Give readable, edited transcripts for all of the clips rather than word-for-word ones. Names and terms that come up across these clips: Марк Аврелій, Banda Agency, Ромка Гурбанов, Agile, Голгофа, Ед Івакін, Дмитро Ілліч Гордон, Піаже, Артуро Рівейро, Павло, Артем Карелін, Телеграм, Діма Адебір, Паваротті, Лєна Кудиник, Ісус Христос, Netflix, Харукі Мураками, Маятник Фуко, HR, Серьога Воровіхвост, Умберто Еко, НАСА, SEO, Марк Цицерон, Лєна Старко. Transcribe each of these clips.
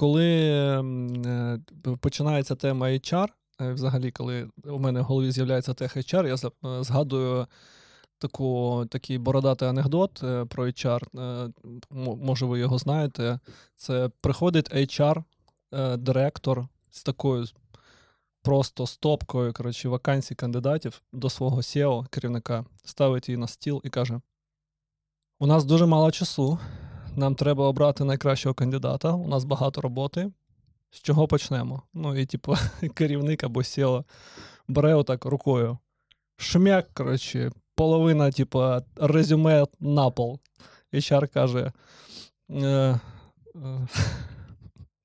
коли починається тема HR, взагалі, коли у мене в голові з'являється тех HR, я згадую такий бородатий анекдот про HR, може ви його знаєте, це приходить HR-директор з такою просто стопкою, коротше, вакансій кандидатів до свого SEO, керівника, ставить її на стіл і каже: у нас дуже мало часу, нам треба обрати найкращого кандидата, у нас багато роботи, з чого почнемо? Ну і типу керівник або SEO бере отак рукою, шмяк, коротше, половина, типу, резюме на пол. HR каже,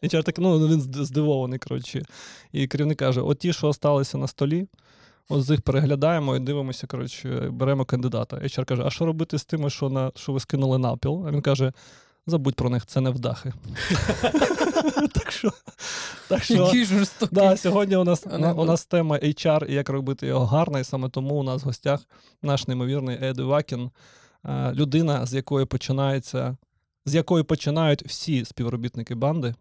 HR так, ну, він здивований, коротше. І керівник каже: от ті, що залишилися на столі, от з них переглядаємо і дивимося, коротше, беремо кандидата. HR каже: а що робити з тими, що ви скинули напіл? А він каже: забудь про них, це не вдахи. Так що да, сьогодні у нас тема HR і як робити його гарно, і саме тому у нас в гостях наш неймовірний Ед Івакін, людина, з якої починають всі співробітники банди.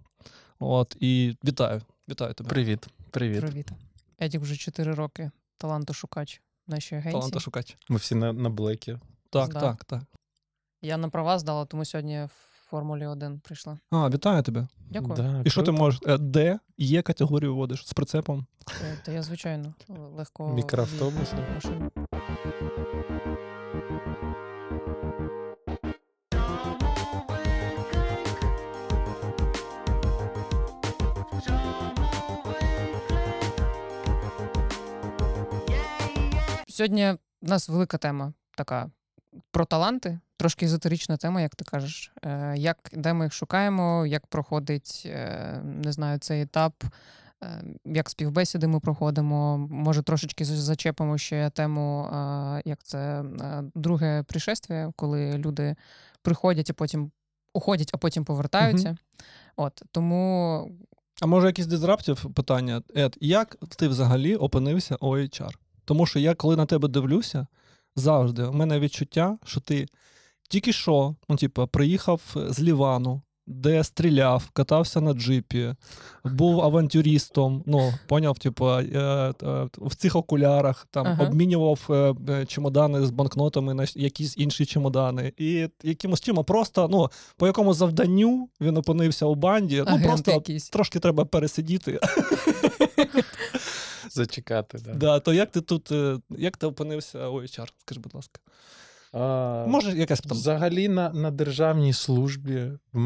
От, і вітаю тебе. Привіт. Едік вже 4 роки талантошукач в нашій агенції. Ми всі на блекі. Так. Я на права здала, тому сьогодні в Формулі 1 прийшла. Вітаю тебе. Дякую. Да, і що ти можеш? Де є категорію водиш? З прицепом? Та я, звичайно, легко... Мікроавтобусом? Машину. Сьогодні в нас велика тема така про таланти. Трошки езотерична тема, як ти кажеш. Де ми їх шукаємо, як проходить, не знаю, цей етап, як співбесіди ми проходимо. Може, трошечки зачепимо ще тему, як це друге пришествя, коли люди приходять, а потім уходять, а потім повертаються. От, тому... А може, якісь дизраптів питання? Ед, як ти взагалі опинився у HR? Тому що я, коли на тебе дивлюся, завжди у мене відчуття, що ти тільки що, приїхав з Лівану, де стріляв, катався на джипі, був авантюристом, поняв, в цих окулярах, обмінював чемодани з банкнотами на якісь інші чемодани. І якимось чимось просто, по якому завданню він опинився у банді, просто якийсь. Трошки треба пересидіти. Зачекати, так. Да, то як ти опинився у HR, скажи, будь ласка. Може, якась там... Взагалі на державній службі в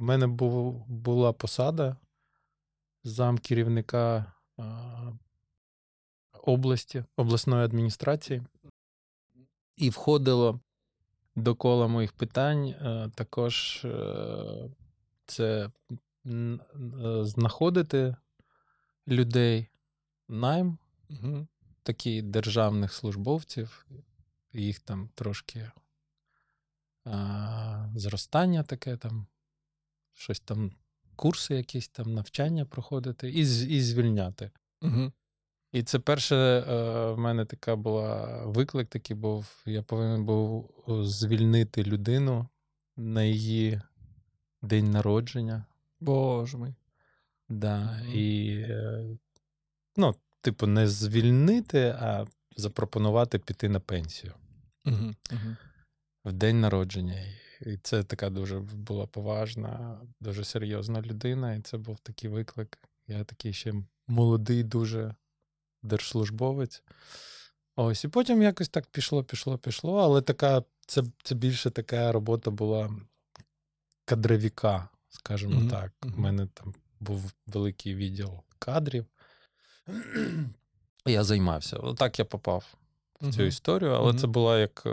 мене була посада замкерівника обласної адміністрації. І входило до кола моїх питань також це знаходити людей найм, такі державних службовців, їх там трошки зростання таке, там щось там, курси якісь там, навчання проходити і звільняти. І це перше в мене така була виклик такий був, я повинен був звільнити людину на її день народження. Боже мій. Да, і, не звільнити, а запропонувати піти на пенсію в день народження. І це така дуже була поважна, дуже серйозна людина, і це був такий виклик. Я такий ще молодий дуже держслужбовець. Ось, і потім якось так пішло, але це більше така робота була кадровіка, скажімо так. У мене там був великий відділ кадрів. Я займався. Отак я попав в цю історію, але це було як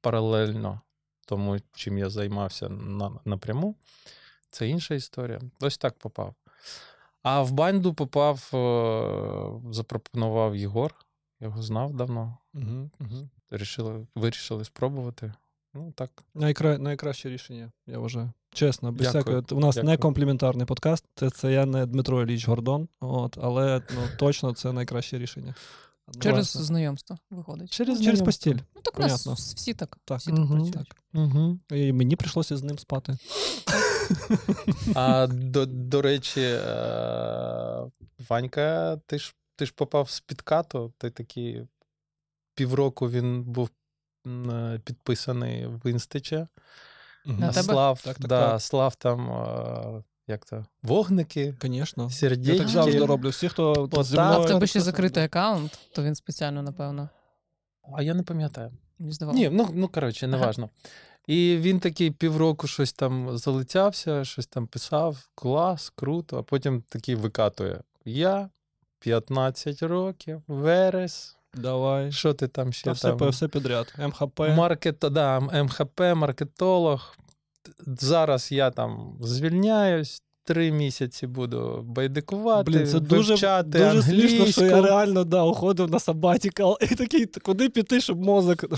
паралельно тому, чим я займався напряму. Це інша історія. Ось так попав. А в банду попав, запропонував Єгор. Я його знав давно. Вирішили спробувати. Так. Найкраще рішення, я вважаю. Чесно, без всякого. У нас не компліментарний подкаст, це я не Дмитро Ілліч Гордон, але точно це найкраще рішення. Через знайомство виходить. Через постіль. Ну так у нас всі так. Всі так працюють. Угу. І мені прийшлося з ним спати. А до речі, Ванька, ти ж попав з підкату, ти такий півроку він був підписаний в Інстичі. Слав там як-то вогники, звісно. Сердечки. Я так завжди роблю. Всі, хто а в тебе ще закритий аккаунт, то він спеціально, напевно. А я не пам'ятаю. Ні, ну коротше, неважно. І він такий півроку щось там залицявся, щось там писав, клас, круто, а потім такий викатує. Я 15 років, верес. Давай. Що ти там ще там? Все підряд. МХП. МХП, маркетолог. Зараз я там звільняюсь, 3 місяці буду байдикувати, вивчати дуже англійську. Дуже смішно, що я реально уходив на сабатікал і такий, куди піти, щоб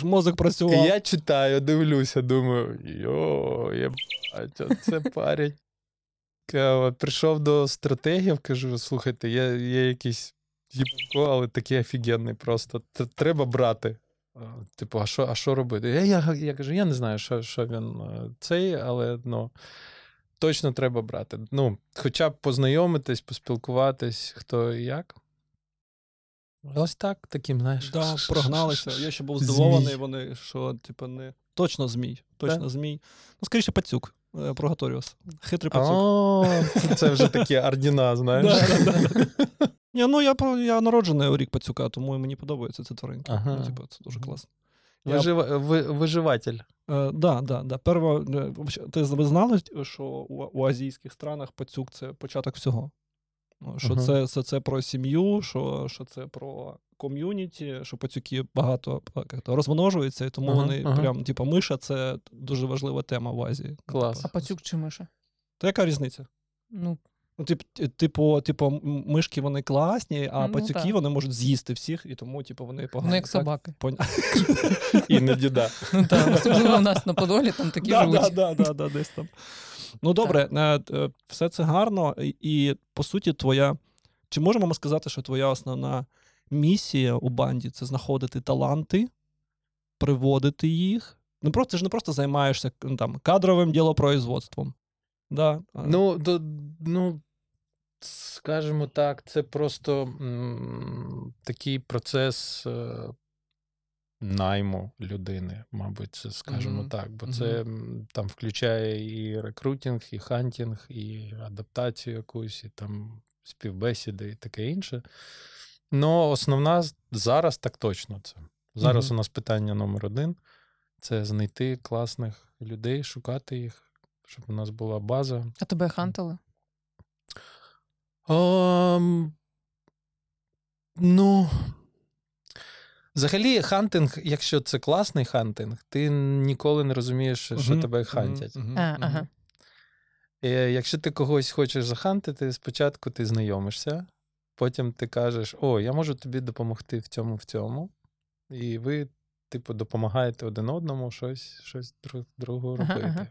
мозок працював. Я читаю, дивлюся, думаю, це парень. Прийшов до стратегів, кажу, слухайте, я якийсь їбко, але такий офігенний просто. Треба брати. Типу, а що робити? Я кажу, я не знаю, що він цей, але точно треба брати. Хоча б познайомитись, поспілкуватись, хто і як. Ось так, таким, знаєш. Да, прогналися. Я ще був здивований, вони, що, типу, не... Точно змій. Точно змій. Ну, скоріше, пацюк. Прогаторіус. Хитрий пацюк. Це вже такі ордіна, знаєш. Ні, я народжений у рік пацюка, тому мені подобається ця тваринка. Ага. Це дуже класно. Виживатель. Да. Перво, ти знали, що у азійських странах пацюк – це початок всього? Що це про сім'ю, що це про ком'юніті, що пацюки багато розмножуються, і тому вони прям, миша – це дуже важлива тема в Азії. Клас. А пацюк чи миша? Та яка різниця? Типу, мишки вони класні, а пацюки вони можуть з'їсти всіх, і тому, вони погані. Ну, як собаки. Іноді, так. Ну, так, особливо у нас на Подолі там такі живуть. Так, десь там. Ну, добре, все це гарно, і, по суті, Чи можемо ми сказати, що твоя основна місія у банді – це знаходити таланти, приводити їх? Ти ж не просто займаєшся кадровим ділопроизводством. Да. Скажімо так, це просто такий процес найму людини, мабуть, це скажімо так, бо це там включає і рекрутинг, і хантінг, і адаптацію якусь, і там співбесіди, і таке інше. Но основна зараз так точно це. Зараз у нас питання номер 1 – це знайти класних людей, шукати їх, щоб у нас була база. А тебе хантили? Взагалі, хантинг, якщо це класний хантинг, ти ніколи не розумієш, що тебе хантять. Якщо ти когось хочеш захантити, спочатку ти знайомишся, потім ти кажеш, я можу тобі допомогти в цьому. І ви, допомагаєте один одному щось другого робити.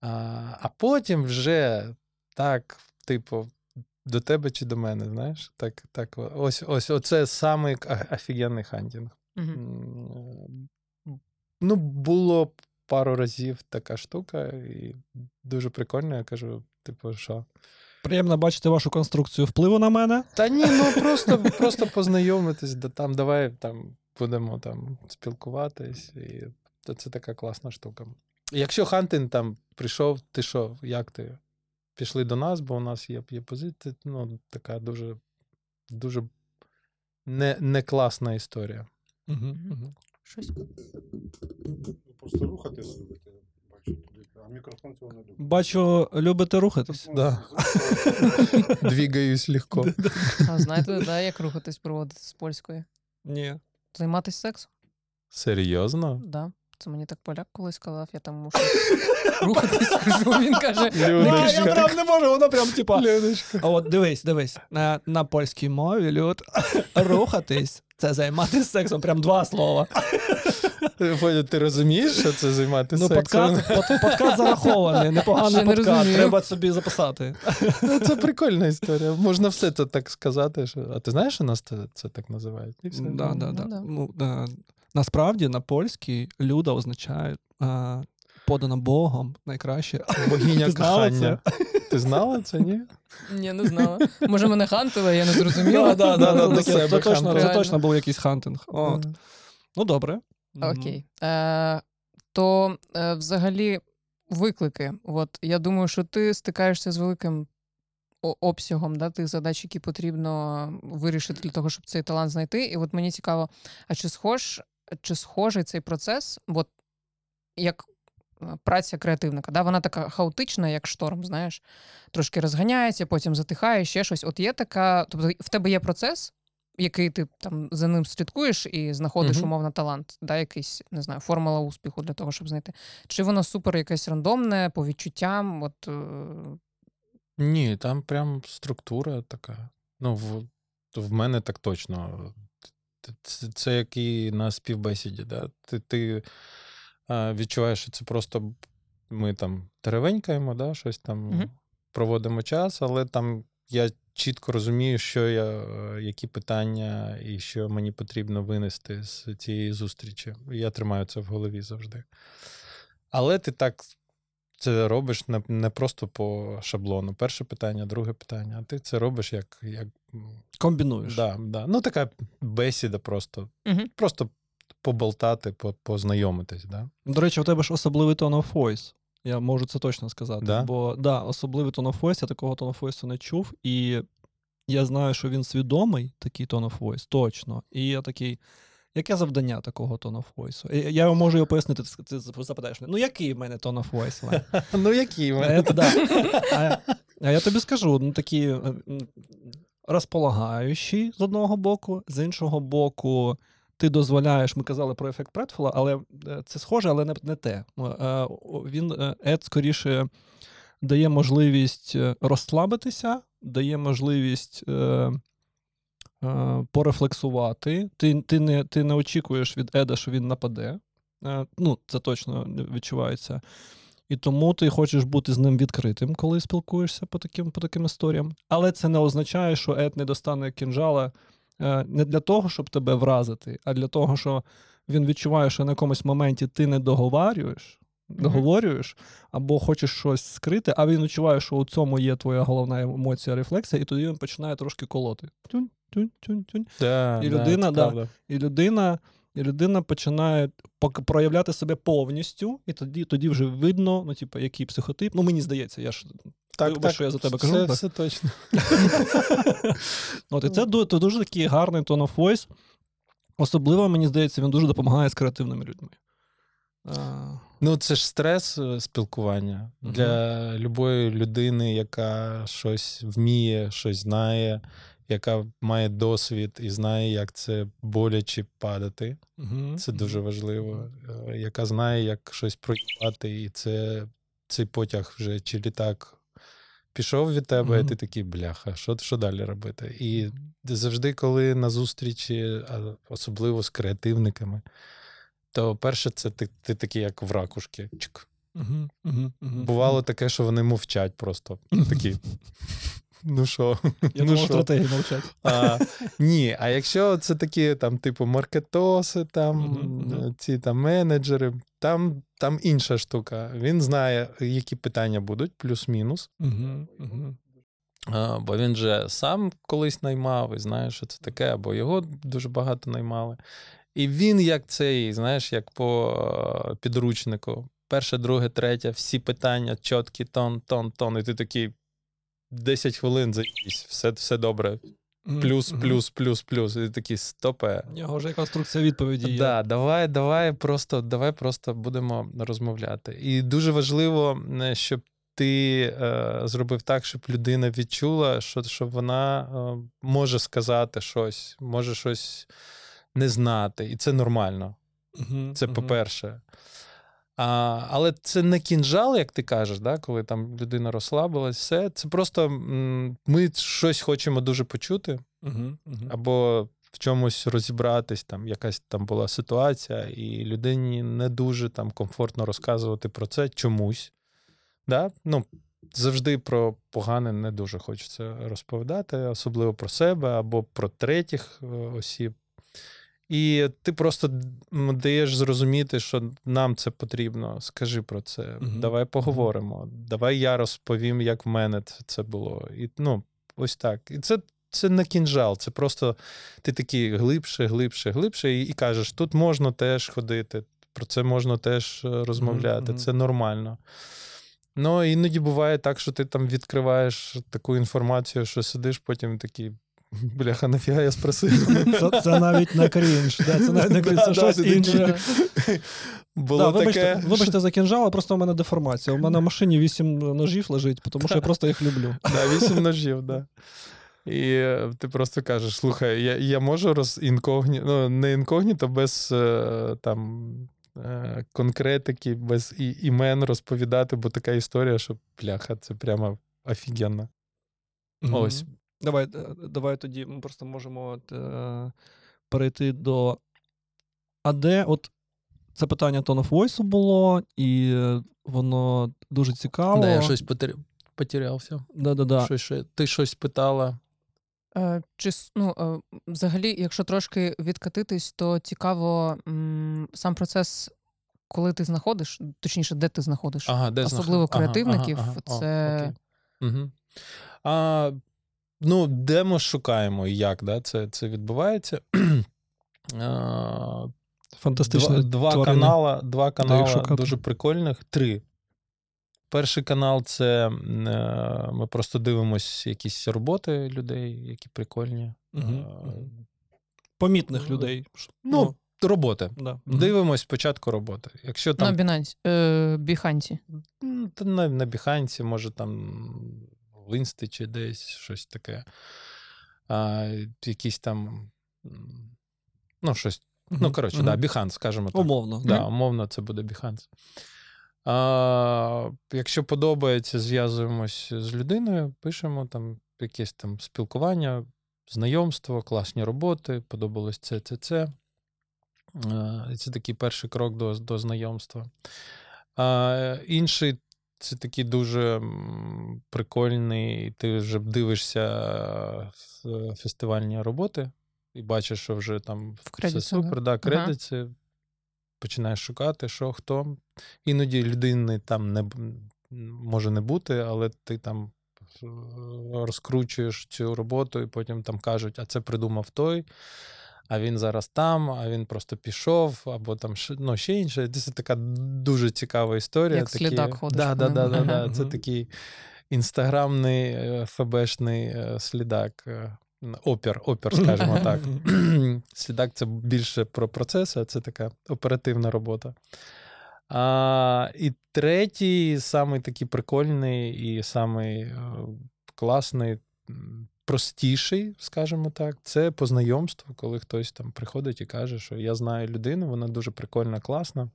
А потім вже так, до тебе чи до мене, знаєш? Так, ось оце самий офігенний хантінг. Було пару разів така штука, і дуже прикольно, я кажу, що... Приємно бачити вашу конструкцію впливу на мене. Та ні, просто познайомитись, давай будемо спілкуватись, і це така класна штука. Якщо хантин прийшов, ти що, як ти? Пішли до нас, бо у нас є позиція, така дуже, дуже не класна історія. Щось. Просто рухатись любите, бачу. А мікрофон цього не любить. Бачу, любите рухатись? Да. Двігаюсь легко. А знаєте, як рухатись проводити з польської? Ні. Займатися сексом? Серйозно? Да. Це мені так поляк колись сказав, я там мушу рухатись, кажу, він каже, не кажу. Я прям не можу, воно прям А от дивись, на польській мові, рухатись Це займатися сексом, прям два слова. Ти розумієш, що це займатися сексом? Ну, подкаст зарахований, непоганий подкаст, треба собі записати. Ну, це прикольна історія. Можна все це так сказати. Що... А ти знаєш, що нас це так називають? Да, да, да. Ну, да. Насправді, на польській люда означає подана Богом найкраще. Богиня кохання. Ти знала це, ні? Ні, не знала. Може, мене хантили, я не зрозуміла. Це точно був якийсь хантинг. Ну, добре. Окей. То, взагалі, виклики. Я думаю, що ти стикаєшся з великим обсягом тих задач, які потрібно вирішити для того, щоб цей талант знайти. І от мені цікаво, а чи схожий цей процес, як праця креативника, да? Вона така хаотична, як шторм, знаєш, трошки розганяється, потім затихає, ще щось. От є така, тобто в тебе є процес, який ти там за ним слідкуєш і знаходиш умовно талант, да, якийсь, не знаю, формула успіху для того, щоб знайти. Чи воно супер якесь рандомне, по відчуттям? Ні, там прям структура така. Ну, в мене так точно. Це як і на співбесіді, да? Ти відчуваєш, що це просто ми там теревенькаємо, да, щось там проводимо час, але там я чітко розумію, що які питання і що мені потрібно винести з цієї зустрічі. Я тримаю це в голові завжди. Але ти так це робиш не просто по шаблону. Перше питання, друге питання. А ти це робиш як... комбінуєш. Да. Ну, така бесіда просто. Просто поболтати, познайомитись. Да? До речі, у тебе ж особливий tone of voice. Я можу це точно сказати. Да? Бо, да, особливий tone of voice, я такого tone of voice не чув. І я знаю, що він свідомий, такий tone of voice, точно. І я такий, яке завдання такого tone of voice? Я можу його пояснити, ти запитаєш мене, який в мене tone of voice? Ну, який в мене? А я тобі скажу, такі розполагаючі з одного боку, з іншого боку, ти дозволяєш, ми казали про ефект Претфола, але це схоже, але не те. Він, Ед, скоріше, дає можливість розслабитися, дає можливість порефлексувати. Ти не очікуєш від Еда, що він нападе. Ну, це точно відчувається. І тому ти хочеш бути з ним відкритим, коли спілкуєшся по таким історіям. Але це не означає, що Ед не достане кинджала не для того, щоб тебе вразити, а для того, що він відчуває, що на якомусь моменті ти не договорюєш, або хочеш щось скрити, а він відчуває, що у цьому є твоя головна емоція, рефлексія, і тоді він починає трошки колоти. Тюнь. І людина починає проявляти себе повністю, і тоді вже видно, який психотип. Ну, мені здається, я ж... Так, що я за тебе кажу. Це все точно. І це дуже такий гарний tone of voice. Особливо, мені здається, він дуже допомагає з креативними людьми. Ну, це ж стрес спілкування. Для любої людини, яка щось вміє, щось знає, яка має досвід і знає, як це боляче падати. Це дуже важливо. Яка знає, як щось проїбати, і цей потяг вже чи літак пішов від тебе, і ти такий, бляха, що далі робити? І завжди, коли на зустрічі, особливо з креативниками, то перше, це ти такий, як в ракушці. Бувало таке, що вони мовчать просто. Такі, ну що? Я думав, стратегії мовчать. Ні, а якщо це такі, там, типу, маркетоси, ці там менеджери, там інша штука. Він знає, які питання будуть, плюс-мінус. Бо він же сам колись наймав і знає, що це таке, або його дуже багато наймали. І він як цей, знаєш, як по підручнику. Перше, друге, третє, всі питання, чіткі, тон. І ти такий 10 хвилин заїсь, все добре. Плюс. І такий, стопе. У нього вже конструкція відповіді є. Да, давай просто будемо розмовляти. І дуже важливо, щоб ти зробив так, щоб людина відчула, що вона може сказати щось, може щось не знати. І це нормально. Це по-перше. Але це не кінжал, як ти кажеш, да? Коли там людина розслабилась, все. Це просто ми щось хочемо дуже почути, або в чомусь розібратись, там якась там була ситуація, і людині не дуже там комфортно розказувати про це чомусь. Да? Ну, завжди про погане не дуже хочеться розповідати, особливо про себе або про третіх осіб. І ти просто даєш зрозуміти, що нам це потрібно, скажи про це, давай поговоримо, давай я розповім, як в мене це було. І, ну, ось так. І це не кінжал, це просто ти такий глибше, і кажеш, тут можна теж ходити, про це можна теж розмовляти, це нормально. Ну, іноді буває так, що ти там відкриваєш таку інформацію, що сидиш потім такий, бляха, нафіга я спросив? Це навіть не крінж. Да, це навіть не крінж, це щось інше. Було таке... Вибачте за кінжал, просто у мене деформація. У мене в машині 8 ножів лежить, тому що я просто їх люблю. Так, 8 ножів, так. І ти просто кажеш, слухай, я можу не інкогніто, без там... конкретики, без імен розповідати, бо така історія, що, бляха, це прямо офігенно. Ось. Давай тоді ми просто можемо перейти до... А де? От це питання Tone of Voice було, і воно дуже цікаво. Да, я щось потерявся. Да. Ти щось питала. Взагалі, якщо трошки відкатитись, то цікаво сам процес, коли ти знаходиш, точніше, де ти знаходиш, особливо креативників, це... де ми шукаємо і як це відбувається? Фантастичні тварини. Два канали дуже прикольних, 3. Перший канал – це ми просто дивимось якісь роботи людей, які прикольні. Помітних людей. Роботи. Да. Дивимось спочатку роботи. Якщо там... Біханці. На Біханці, може там в Інсті чи десь, щось таке. Якісь там, щось. Біханс, скажімо так. Умовно. Да, умовно це буде Біханс. Якщо подобається, зв'язуємось з людиною, пишемо там якесь там спілкування, знайомство, класні роботи, подобалось це. Це такий перший крок до знайомства. Інший це такий дуже прикольний, ти вже дивишся фестивальні роботи і бачиш, що вже там все супер, да, кредиці. Починаєш шукати, що, хто. Іноді людини там може не бути, але ти там розкручуєш цю роботу і потім там кажуть, а це придумав той, а він зараз там, а він просто пішов, або там ще інше. Це така дуже цікава історія. Як слідак ходиш. Да. Це такий інстаграмний ФБшний слідак. Опер, скажімо так. Слідак – це більше про процеси, а це така оперативна робота. І третій, самий такий прикольний і самий класний, простіший, скажімо так, це по знайомству, коли хтось там приходить і каже, що я знаю людину, вона дуже прикольна, класна.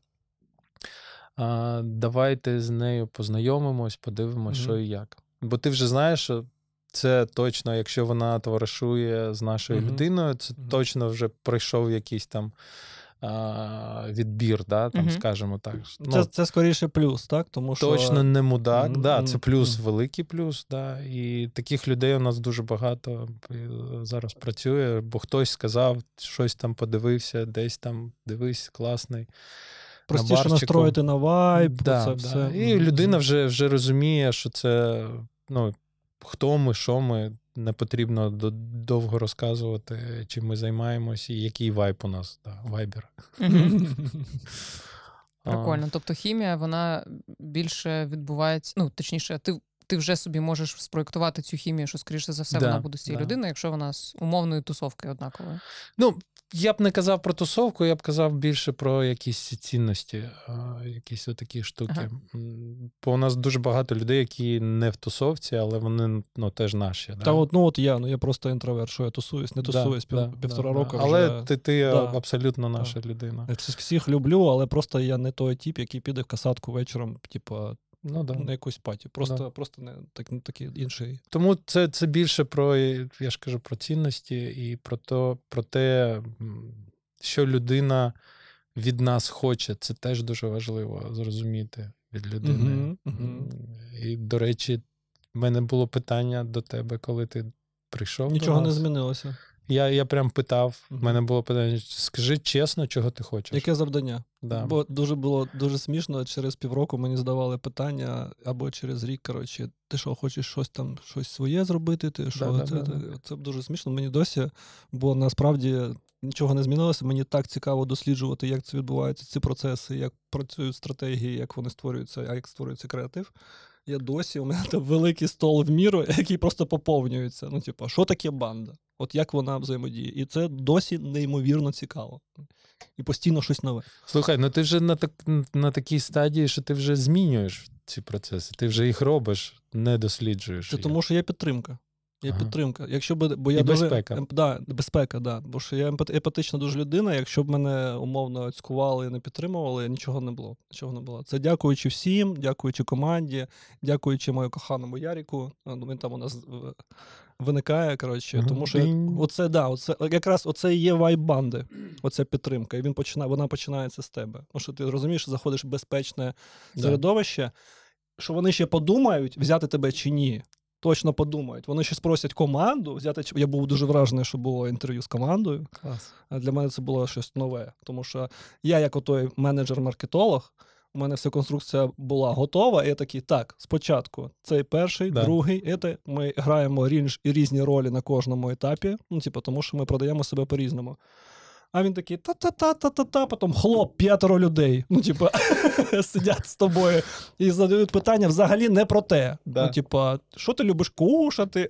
Давайте з нею познайомимось, подивимось, що і як. Бо ти вже знаєш, що це точно, якщо вона товаришує з нашою людиною, це точно вже пройшов якийсь там відбір, да, там, скажімо так. Це скоріше плюс, так? Тому що... Точно не мудак, да, це плюс, великий плюс, да, і таких людей у нас дуже багато зараз працює, бо хтось сказав, щось там подивився, десь там, дивись, класний. Простіше настроїти на вайб, це все. І людина вже розуміє, що це, хто ми, що ми, не потрібно довго розказувати, чим ми займаємось і який вайб у нас, вайбер. Прикольно, тобто хімія, вона більше відбувається, точніше, ти вже собі можеш спроєктувати цю хімію, що, скоріше за все, вона буде з цією людиною, якщо вона з умовної тусовки однакової. Я б не казав про тусовку, я б казав більше про якісь цінності, якісь отакі штуки. Бо у нас дуже багато людей, які не в тусовці, але вони теж наші. Та я просто інтроверт, що я тусуюсь, не тусуюсь, півтора року вже. Але ти абсолютно наша людина. Я всіх люблю, але просто я не той тип, який піде в касатку вечором, типу, ну, да. на якусь паті. Просто не так, такий інший. Тому це більше про, я ж кажу, про цінності і про те, що людина від нас хоче. Це теж дуже важливо зрозуміти від людини. І, до речі, в мене було питання до тебе, коли ти прийшов. Нічого не змінилося. Я прям питав, в мене було питання, скажи чесно, чого ти хочеш. Яке завдання? Да. Бо було дуже смішно, через півроку мені здавали питання, або через рік, коротше, ти що, хочеш щось своє зробити? Ти що? Це дуже смішно, мені досі, бо насправді нічого не змінилося, мені так цікаво досліджувати, як це відбувається, ці процеси, як працюють стратегії, як вони створюються, як створюється креатив. Я досі, у мене там великий стол в міру, який просто поповнюється. Ну, типу, що таке банда? От як вона взаємодіє? І це досі неймовірно цікаво. І постійно щось нове. Слухай, ну ти вже на такій стадії, що ти вже змінюєш ці процеси. Ти вже їх робиш, не досліджуєш. Це тому, що є підтримка. Підтримка. Якщо б, бо я і дуже, безпека. Да, безпека, да. Бо що я емпатична дуже людина, якщо б мене умовно цькували і не підтримували, нічого не було. Це дякуючи всім, дякуючи команді, дякуючи моєму коханому Ярику. Він там у нас виникає, коротше. Тому що оце є вайб банди, оця підтримка. І вона починається з тебе. Тому що ти розумієш, що заходиш в безпечне середовище, що вони ще подумають, взяти тебе чи ні. Точно подумають. Вони ще спросять команду. Я був дуже вражений, що було інтерв'ю з командою. Клас. Для мене це було щось нове. Тому що я, як отой менеджер-маркетолог, у мене вся конструкція була готова. І я такий, так, спочатку цей перший, другий. Ми граємо різні ролі на кожному етапі. Ну, типу, тому що ми продаємо себе по-різному. А він такий, та-та-та-та-та-та, потім хлоп, 5 людей, ну, типа, сидять з тобою і задають питання взагалі не про те. Да. Ну, типа, що ти любиш кушати?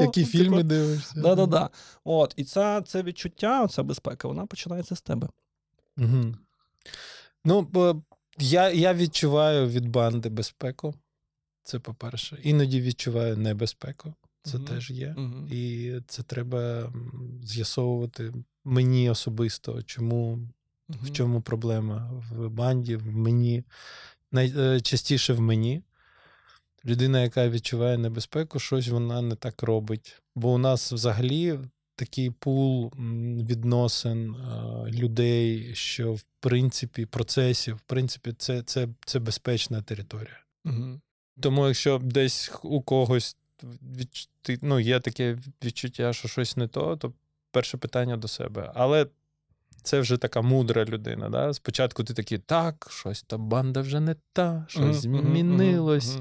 Які фільми дивишся. Да-да-да. От, і це відчуття, ця безпека, вона починається з тебе. Угу. Ну, я відчуваю від банди безпеку, це по-перше. Іноді відчуваю небезпеку. Це теж є. І це треба з'ясовувати мені особисто, чому, в чому проблема в банді, в мені. Найчастіше в мені. Людина, яка відчуває небезпеку, щось вона не так робить. Бо у нас взагалі такий пул відносин людей, що в принципі процесів, в принципі це безпечна територія. Тому якщо десь у когось є таке відчуття, що щось не то, то перше питання до себе. Але це вже така мудра людина. Да? Спочатку ти такий, так, щось та банда вже не та, щось змінилось.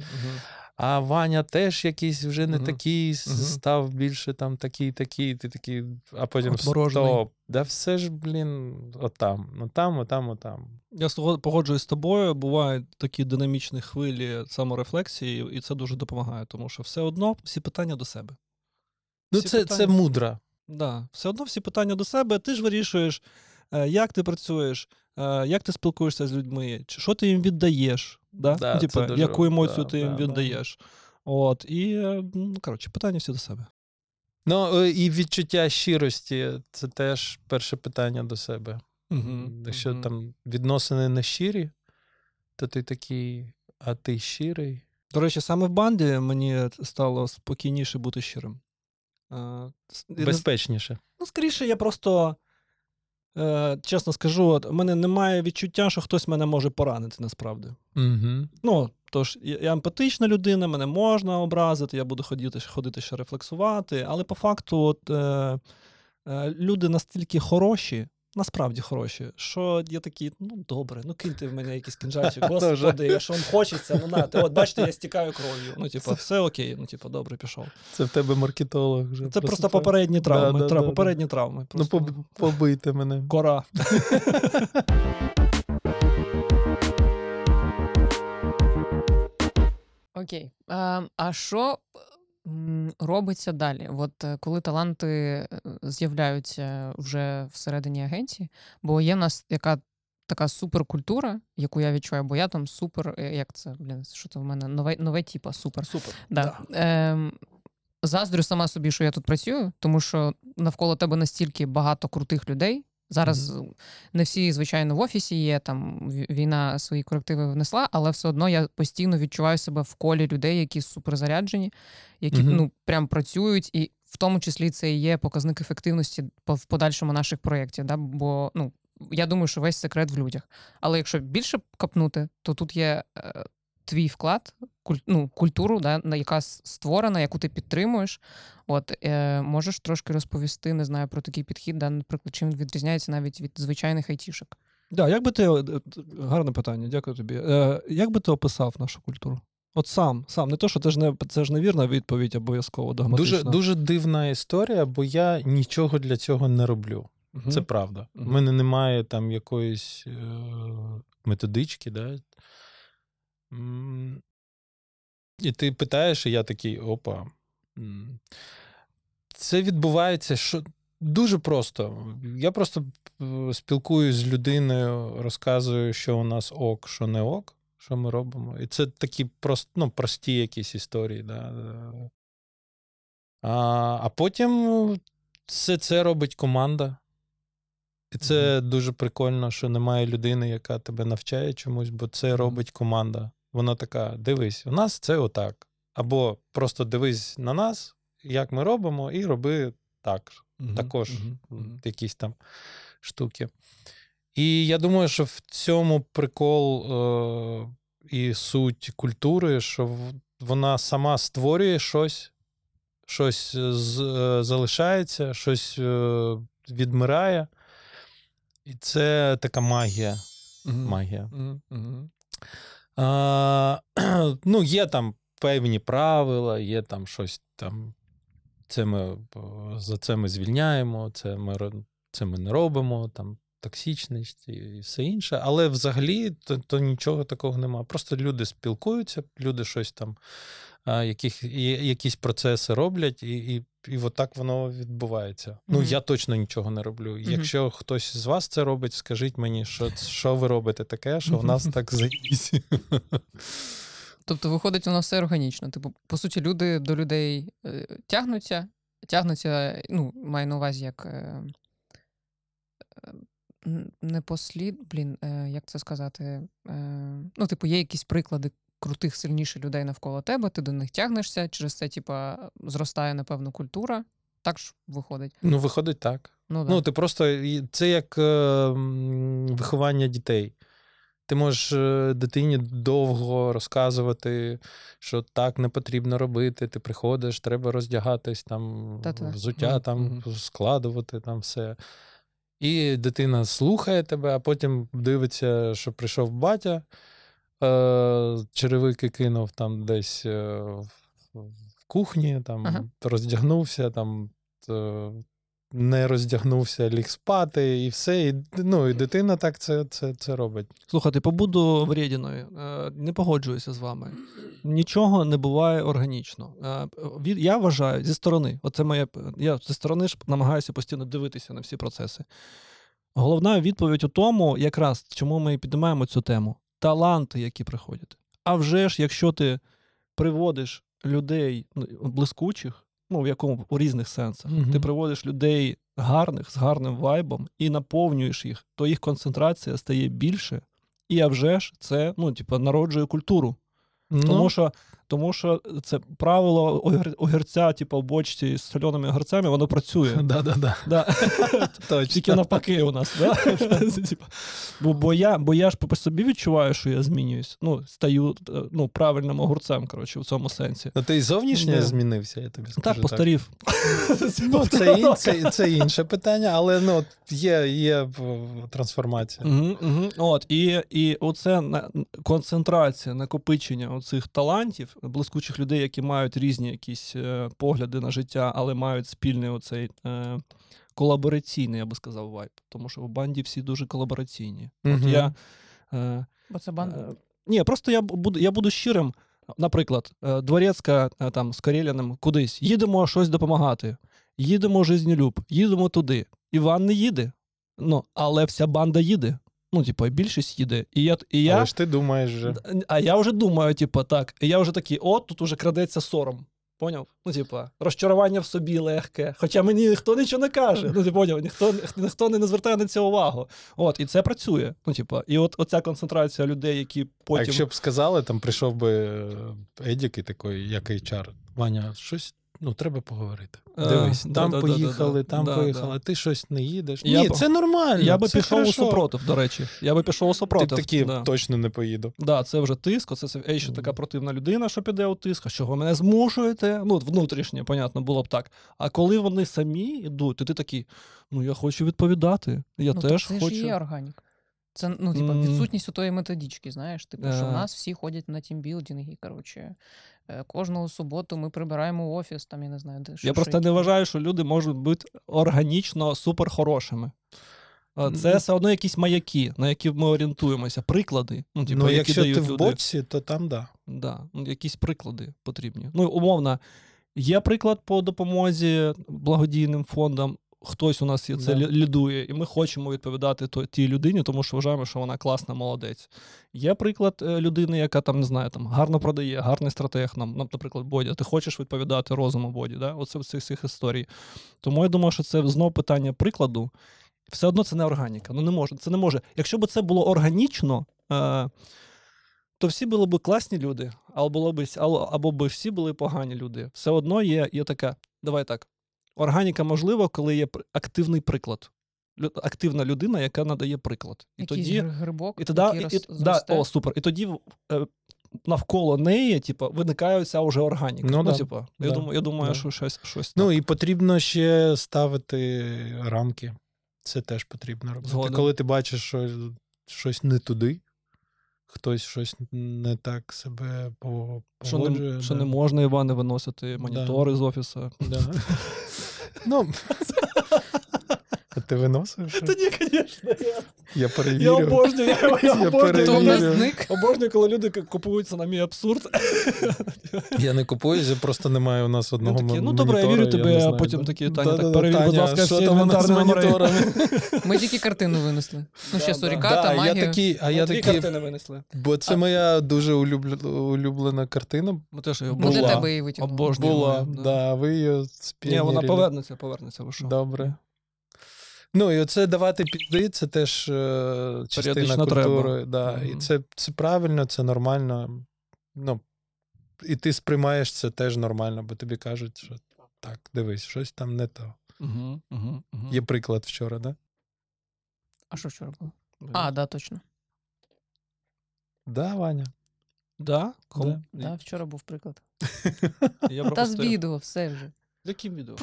А Ваня теж якийсь вже не такий, став більше там такий, ти такий, а потім стоп. Да все ж, отам. Я погоджуюсь з тобою, бувають такі динамічні хвилі саморефлексії, і це дуже допомагає, тому що все одно всі питання до себе. Ну це мудра. Да, все одно всі питання до себе, ти ж вирішуєш, як ти працюєш, як ти спілкуєшся з людьми, що ти їм віддаєш, яку емоцію ти їм віддаєш. От, і, питання всі до себе. Ну, і відчуття щирості – це теж перше питання до себе. Якщо там відносини не щирі, то ти такий, а ти щирий? До речі, саме в банді мені стало спокійніше бути щирим. Безпечніше. Ну, скоріше, я просто... Чесно скажу, у мене немає відчуття, що хтось мене може поранити насправді. Ну, тож, я емпатична людина, мене можна образити, я буду ходити ще рефлексувати, але по факту люди настільки хороші, насправді хороші, що я такий, добре, киньте в мене якийсь кінжальчик, господи, якщо вам хочеться, бачите, я стікаю кров'ю. Ну, все окей, добре, пішов. Це в тебе маркетолог вже. Це просто попередні травми. Просто... Ну, побийте мене. Кора. Окей. А що робиться далі? От коли таланти з'являються вже всередині агенції, бо є в нас яка така суперкультура, яку я відчуваю, бо я там супер, як це, що це в мене, нове типа, супер. Да. Заздрю сама собі, що я тут працюю, тому що навколо тебе настільки багато крутих людей, Зараз не всі, звичайно, в офісі є, там війна свої корективи внесла, але все одно я постійно відчуваю себе в колі людей, які суперзаряджені, які ну прям працюють, і в тому числі це і є показник ефективності в подальшому наших проєктів. Да? Бо ну я думаю, що весь секрет в людях. Але якщо більше копнути, то тут є твій вклад, культуру, да, яка створена, яку ти підтримуєш. От, можеш трошки розповісти, не знаю, про такий підхід, да, наприклад, чим він відрізняється навіть від звичайних айтішок? Да, як би ти, гарне питання, дякую тобі. Як би ти описав нашу культуру? От сам, не то, що це ж не вірна відповідь обов'язково догматична. Дуже, дуже дивна історія, бо я нічого для цього не роблю. Угу. Це правда. Угу. У мене немає там якоїсь методички, да? І ти питаєш, і я такий, опа. Це відбувається що дуже просто. Я просто спілкуюсь з людиною, розказую, що у нас ок, що не ок, що ми робимо. І це такі прості якісь історії. Да? А потім це робить команда. І це дуже прикольно, що немає людини, яка тебе навчає чомусь, бо це робить команда. Вона така, дивись, у нас це отак. Або просто дивись на нас, як ми робимо, і роби так. Також якісь там штуки. І я думаю, що в цьому прикол і суть культури, що вона сама створює щось, щось залишається, щось відмирає. І це така магія. Магія. Ну, є там певні правила, є там щось там, за це ми звільняємо, це ми не робимо, там токсичність і все інше, але взагалі то нічого такого немає. Просто люди спілкуються, люди щось там, якісь процеси роблять, і отак воно відбувається. Mm-hmm. Ну, я точно нічого не роблю. Mm-hmm. Якщо хтось з вас це робить, скажіть мені, що ви робите таке, що в нас так заїзд. Тобто, виходить, у нас все органічно. Типу, по суті, люди до людей тягнуться, ну, маю на увазі, як як це сказати? Ну, типу, є якісь приклади крутих, сильніших людей навколо тебе, ти до них тягнешся, через це, типа, зростає, напевно, культура. Так ж виходить? Ну, виходить так. Ну, ти просто... Це як виховання дітей. Ти можеш дитині довго розказувати, що так не потрібно робити, ти приходиш, треба роздягатись, там, взуття, там, складувати, там, все. І дитина слухає тебе, а потім дивиться, що прийшов батя, черевики кинув там десь в кухні, там роздягнувся, там не роздягнувся, ліг спати і все. І дитина так це робить. Слухайте, побуду вредіною, не погоджуюся з вами. Нічого не буває органічно. Я вважаю, зі сторони, я зі сторони ж намагаюся постійно дивитися на всі процеси. Головна відповідь у тому, якраз, чому ми піднімаємо цю тему. Таланти, які приходять. А вже ж, якщо ти приводиш людей блискучих, у різних сенсах, ти приводиш людей гарних, з гарним вайбом, і наповнюєш їх, то їх концентрація стає більше, і а вже ж це, народжує культуру. Тому що це правило огірця, в бочці з соленими огірцями, воно працює. Да. Тільки навпаки у нас. Бо я ж по собі відчуваю, що я змінююсь. Стаю правильним огурцем, коротше, в цьому сенсі. Ти і зовнішньо змінився, я тобі скажу. Так, постарів. Це інше питання, але є трансформація. І оце концентрація, накопичення оцих талантів, блискучих людей, які мають різні якісь погляди на життя, але мають спільний оцей колабораційний, я би сказав, вайб. Тому що в банді всі дуже колабораційні. Бо це банда? Ні, просто я буду щирим. Наприклад, Дворецька там з Кареліним кудись. Їдемо щось допомагати. Їдемо жизнелюб. Їдемо туди. Іван не їде. Але вся банда їде. Більшість їде. Але ж ти думаєш вже. А я вже думаю, так. І я вже такий, тут уже крадеться сором. Поняв? Ну, типа, розчарування в собі легке. Хоча мені ніхто нічого не каже. Ну, ти поняв, ніхто не звертає на це увагу. От, і це працює. Ну, типа, і от оця концентрація людей, які потім... А якщо б сказали, там прийшов би Едік і такий, як HR, Ваня, щось, ну, треба поговорити. Дивись, там поїхали, ти щось не їдеш. Ні, це нормально. Я би пішов у супротив, до речі. Ти такий, точно не поїду. Да, це вже тиск, це ще така противна людина, що піде у тиск, а що ви мене змушуєте? Ну, внутрішнє, понятно, було б так. А коли вони самі йдуть, то ти такий, ну, я хочу відповідати, я теж хочу. Ну, це ж є органік. Це, ну, типа, відсутність у тої методички, знаєш, типу, що в нас всі ходять на тімбілдинги, коротше. Кожну суботу ми прибираємо офіс, там, я не знаю, де що. Я просто не вважаю, що люди можуть бути органічно суперхорошими. Це все одно якісь маяки, на які ми орієнтуємося, приклади. Ну, типу, ну якщо ти в боці, то там, да. Да, якісь приклади потрібні. Ну, умовно, є приклад по допомозі благодійним фондам, хтось у нас це лідує, і ми хочемо відповідати тій людині, тому що вважаємо, що вона класна, молодець. Є приклад людини, яка там, не знаю, там, гарно продає, гарний стратег, наприклад, Бодя. Ти хочеш відповідати розуму Боді, да? Оце з цих історій. Тому я думаю, що це знов питання прикладу. Все одно це не органіка. Ну, не може. Це не може. Якщо б це було органічно, то всі були б класні люди, або б всі були погані люди. Все одно є така, давай так, органіка можлива, коли є активний приклад. Активна людина, яка надає приклад. І якийсь тоді грибок, який зросте. О, супер. І тоді навколо неї, типу, виникається вже органіка. Ну, типу, да. Я думаю, що щось так. Ну, і потрібно ще ставити рамки. Це теж потрібно робити. Згодом. Коли ти бачиш, що щось не туди, хтось щось не так себе поводжує. Що не можна, Іване, виносити монітори з офісу. Да. Ну, а ти виносиш? Та ні, звісно, я перевірю. Я обожнюю, коли люди купуються на мій абсурд. Я не купуюся, просто немає у нас одного монітора. Ну добре, я вірю тебе, а потім такі, Таня, так перевір, будь ласка, всі інвентарні монітори. Ми тільки картину винесли. Ну ще суріката, магію. А я такі картини винесли. Бо це моя дуже улюблена картина. Ми теж її обожнюємо. Ми для тебе її витягнули. Була, да, ви її спільнірили. Ні, вона повернеться, ви що. Добре. Ну, і оце давати пізди, це теж частина культури. Да. І це правильно, це нормально. Ну, і ти сприймаєш це теж нормально, бо тобі кажуть, що так, дивись, щось там не то. Є приклад вчора, да? А що вчора було? А, да, точно. Да, Ваня? Да? Да, вчора був приклад. Та з відео, все вже. Яким відео?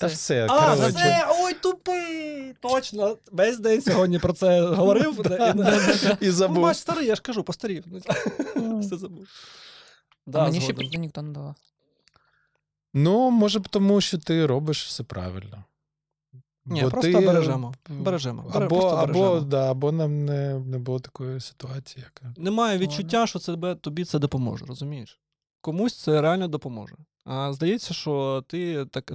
Та все, коротше. Все, ой, тупий! Точно, весь день сьогодні про це говорив. І забув. Ну, бач, старий, я ж кажу, постарів. Все забув. Мені ще пізно ніхто не давав. Ну, може б тому, що ти робиш все правильно. Ні, просто бережемо. Або нам не було такої ситуації. Немає відчуття, що тобі це допоможе, розумієш? Комусь це реально допоможе. А здається, що ти така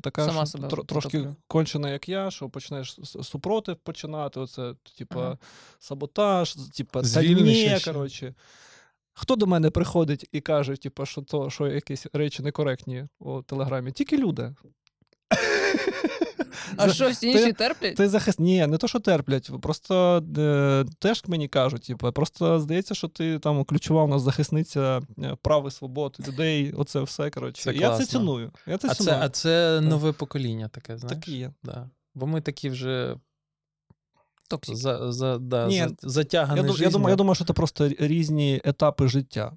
трошки кончена, як я, що почнеш супротив починати, оце, типа, саботаж, типа, тайні, коротше. Хто до мене приходить і каже, типа, що якісь речі некоректні у Телеграмі? Тільки люди. А що, всі інші терплять? Ні, не то, що терплять. Просто теж мені кажуть, типу, просто здається, що ти там ключова у нас захисниця прав і свобод людей, оце все, коротше. Я це ціную. А це нове покоління таке, знаєш? Такі є. Да. Бо ми такі вже... затягане життя. Я думаю, що це просто різні етапи життя.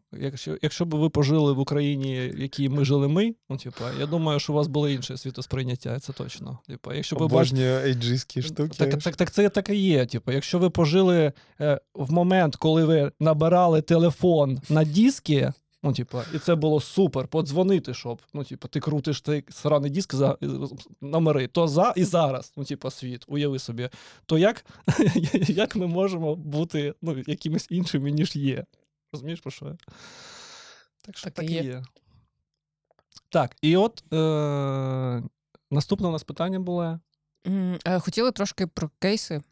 Якщо б ви пожили в Україні, в якій ми жили ну, типу, я думаю, що у вас було інше світосприйняття, це точно. Типу, якщо ви ейджистські штуки. Так це так і є. Типу, якщо ви пожили в момент, коли ви набирали телефон на диски, ну, типу, і це було супер, подзвонити, щоб, ну, типу, ти крутиш цей сраний диск за номери, то і зараз, ну, типу, світ, уяви собі, то як ми можемо бути, ну, якимось іншими, ніж є. Розумієш, про що я? Так що так і є. Так, і от наступне у нас питання було. Хотіли трошки про кейси.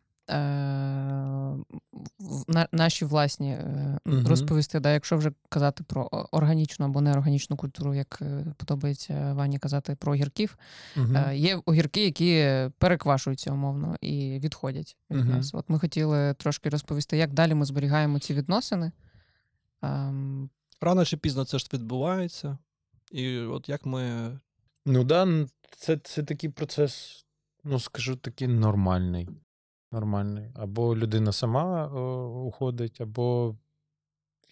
наші власні розповісти. Да, якщо вже казати про органічну або неорганічну культуру, як подобається Вані казати про огірків, є огірки, які переквашуються умовно і відходять від нас. От ми хотіли трошки розповісти, як далі ми зберігаємо ці відносини. Рано чи пізно це ж відбувається. І от як ми... Ну так, да, це такий процес, ну скажу, такий нормальний. Нормальний. Або людина сама уходить, або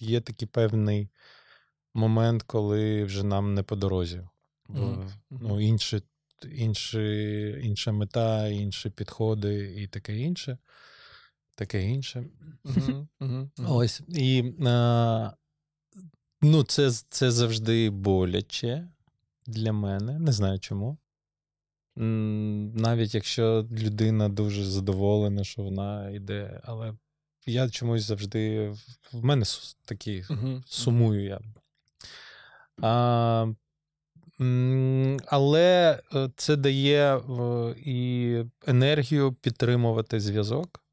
є такий певний момент, коли вже нам не по дорозі. Ну, інша мета, інші підходи і таке інше. Ось. І ну, це завжди боляче для мене. Не знаю чому. Навіть якщо людина дуже задоволена, що вона йде, але я чомусь завжди, в мене такі, сумую я. Але це дає і енергію підтримувати зв'язок.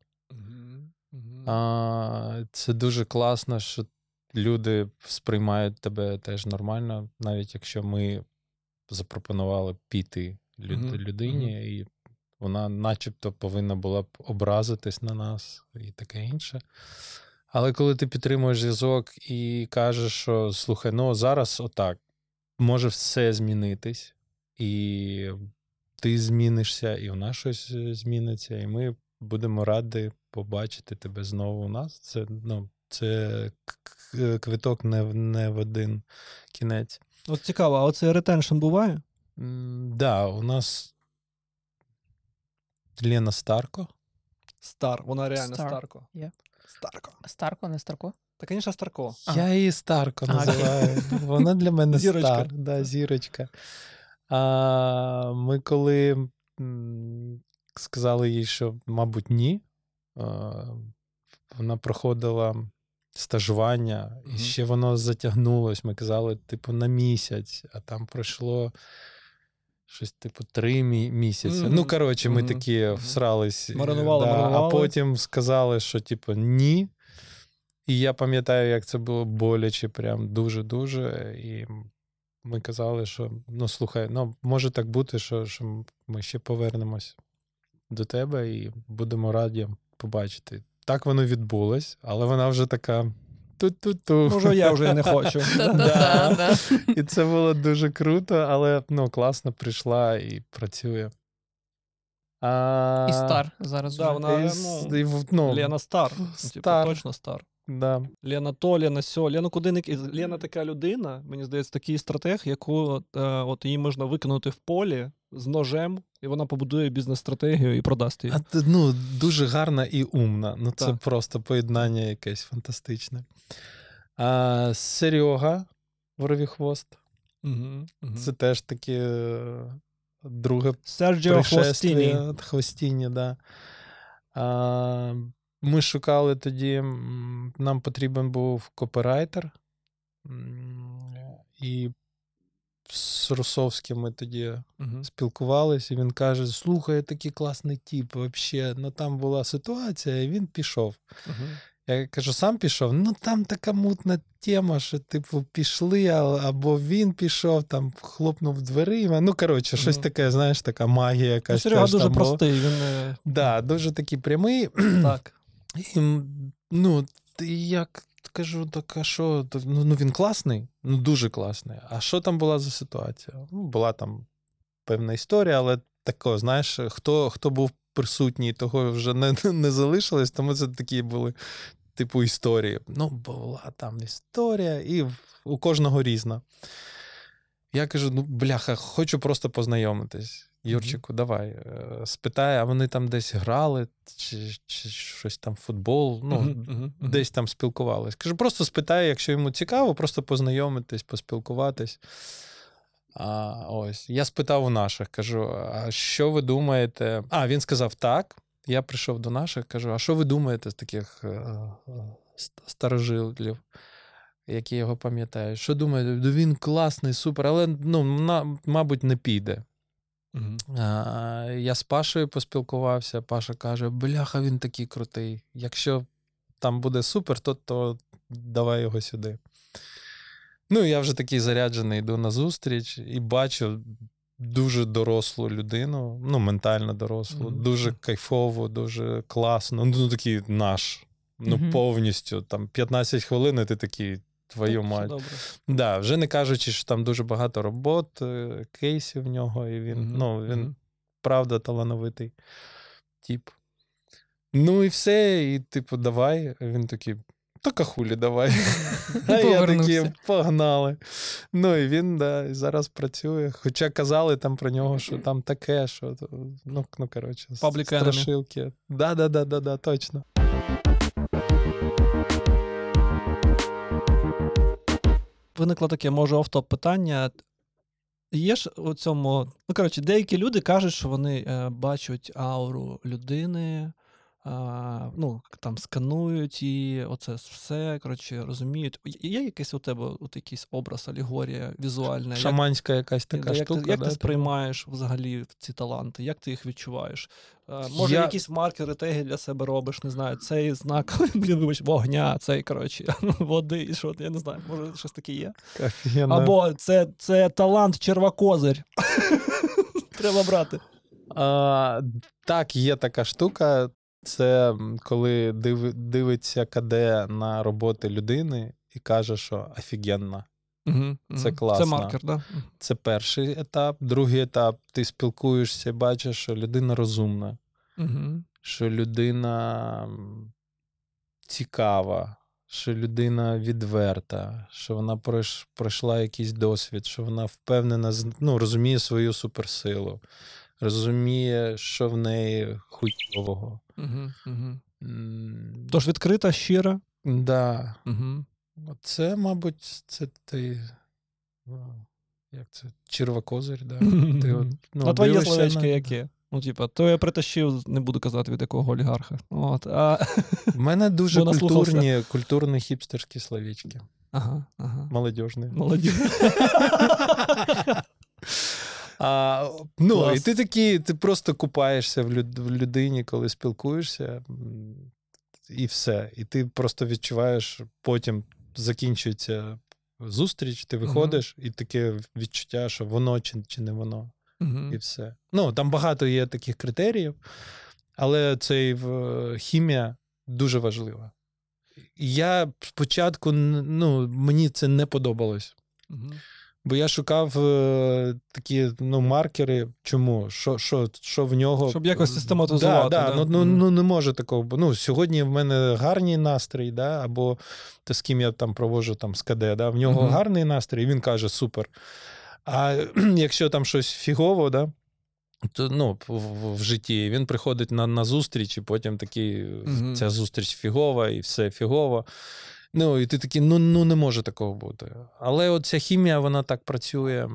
Це дуже класно, що люди сприймають тебе теж нормально, навіть якщо ми запропонували піти людині, і вона начебто повинна була б образитись на нас і таке інше. Але коли ти підтримуєш зв'язок і кажеш, що слухай, ну зараз отак, може все змінитись, і ти змінишся, і у нас щось зміниться, і ми будемо раді побачити тебе знову у нас. Це, ну, це квиток не в один кінець. От цікаво, а оцей ретеншн буває? Да, у нас Лєна Старко. Вона реально Старко. Yeah. Старко. Старко, не Старко? Та, звісно, Старко. Я її Старко називаю. Вона для мене зірочка. Да, зірочка. Ми коли сказали їй, що, мабуть, ні, вона проходила стажування, і ще воно затягнулось. Ми казали, типу, на місяць, а там пройшло щось, типу, 3 місяці. Ну, коротше, ми такі всрались. Маринували. А потім сказали, що, типу, ні. І я пам'ятаю, як це було боляче, прям дуже-дуже. І ми казали, що, ну, слухай, ну, може так бути, що ми ще повернемось до тебе і будемо раді побачити. Так воно відбулось, але вона вже така ту-ту-ту. Може, я вже не хочу. І це було дуже круто, але класно прийшла і працює. І стар зараз. Лєна стар. Точно стар. Лєна то, Лєна сьо. Лєна Кудиник. Лєна така людина, мені здається, такий стратег, яку її можна викинути в полі з ножем, і вона побудує бізнес-стратегію і продасть її. Ну, дуже гарна і умна. Ну, це просто поєднання якесь фантастичне. Серьога Воровіхвост. Це теж таке друге пришестя. Хвостіні, да. Ми шукали тоді, нам потрібен був копірайтер. І з Русовським ми тоді спілкувалися, і він каже, слухай, я такий класний тіп, взагалі, ну там була ситуація, і він пішов. Я кажу, сам пішов? Ну там така мутна тема, що типу пішли, або він пішов, там хлопнув дверима, ну коротше, щось таке, знаєш, така магія якась. Серега дуже простий. Він... Да, дуже такий прямий. Так. І, ну, як... Кажу, так а що, ну він класний, ну дуже класний. А що там була за ситуація? Ну, була там певна історія, але тако, знаєш, хто був присутній, того вже не залишилось, тому це такі були, типу, історії. Ну, була там історія, і у кожного різна. Я кажу, ну, бляха, хочу просто познайомитись. Юрчику, давай, спитай, а вони там десь грали, чи щось там футбол, ну, десь там спілкувались. Кажу, просто спитай, якщо йому цікаво, просто познайомитись, поспілкуватись. Ось. Я спитав у наших, кажу, а що ви думаєте? Він сказав так, я прийшов до наших, кажу, а що ви думаєте з таких старожилів, які його пам'ятають? Що думаєте? Він класний, супер, але, ну, мабуть, не піде. Угу. Я з Пашою поспілкувався, Паша каже, бляха, він такий крутий. Якщо там буде супер, то давай його сюди. Ну, я вже такий заряджений, йду на зустріч і бачу дуже дорослу людину, ну, ментально дорослу, mm-hmm. дуже кайфово, дуже класно, ну, такий наш, ну, mm-hmm. повністю, там, 15 хвилин, і ти такий, твою мать. Да, вже не кажучи, що там дуже багато робот, кейсів в нього, і він, mm-hmm. ну, він, mm-hmm. правда, талановитий тип. Ну, і все, і, типу, давай, він такий... То кахулі давай. А я такі, погнали. Ну, і він, да, і зараз працює. Хоча казали там про нього, що там таке, що... Ну, коротше, страшилки. Да, точно. Виникло таке, може, офтоп питання. Є ж у цьому... Ну, коротше, деякі люди кажуть, що вони бачать ауру людини... ну, там сканують і оце все, коротше, розуміють. Є якийсь у тебе от якийсь образ, алегорія візуальна? Шаманська якась така штука. Як ти сприймаєш взагалі ці таланти? Як ти їх відчуваєш? Може, якісь маркери, теги для себе робиш, не знаю, цей знак, вогня, цей, коротше, води, і що, я не знаю, може, щось таке є? Або це талант червокозир. Треба брати. Так, є така штука. Це коли дивиться КД на роботи людини і каже, що офігенно. Угу, це класно. Це маркер, да? Це перший етап. Другий етап, ти спілкуєшся, бачиш, що людина розумна, угу. що людина цікава, що людина відверта, що вона пройшла якийсь досвід, що вона впевнена, ну, розуміє свою суперсилу. Розуміє, що в неї хуйового. Угу, угу. Тож відкрита, щира? Так. Да. Угу. Це, мабуть, це ти... Як це? Червокозир, да. Ти, ну, а твоє словечко яке? Ну, типа, то я притащив, не буду казати, від якого олігарха. От, а... В мене дуже культурні хіпстерські словечки. Ага, ага. Молодіжні. Молодіжні. Ну, клас. І ти такий, ти просто купаєшся в людині, коли спілкуєшся, і все. І ти просто відчуваєш, потім закінчується зустріч, ти виходиш, угу. і таке відчуття, що воно чи не воно, угу. і все. Ну, там багато є таких критеріїв, але цей хімія дуже важлива. Я спочатку, ну, мені це не подобалось. Угу. Бо я шукав такі, ну, маркери, чому, що в нього... Щоб якось систематизувати. Да. Ну, не може такого. Ну, сьогодні в мене гарний настрій, да, або те, з ким я там провожу там, з КД, да, в нього uh-huh. гарний настрій, і він каже, супер. А якщо там щось фігово, да, то, ну, в житті, він приходить на зустріч, і потім такий, uh-huh. ця зустріч фігова, і все фігово. Ну, і ти такий, ну, не може такого бути. Але от ця хімія, вона так працює.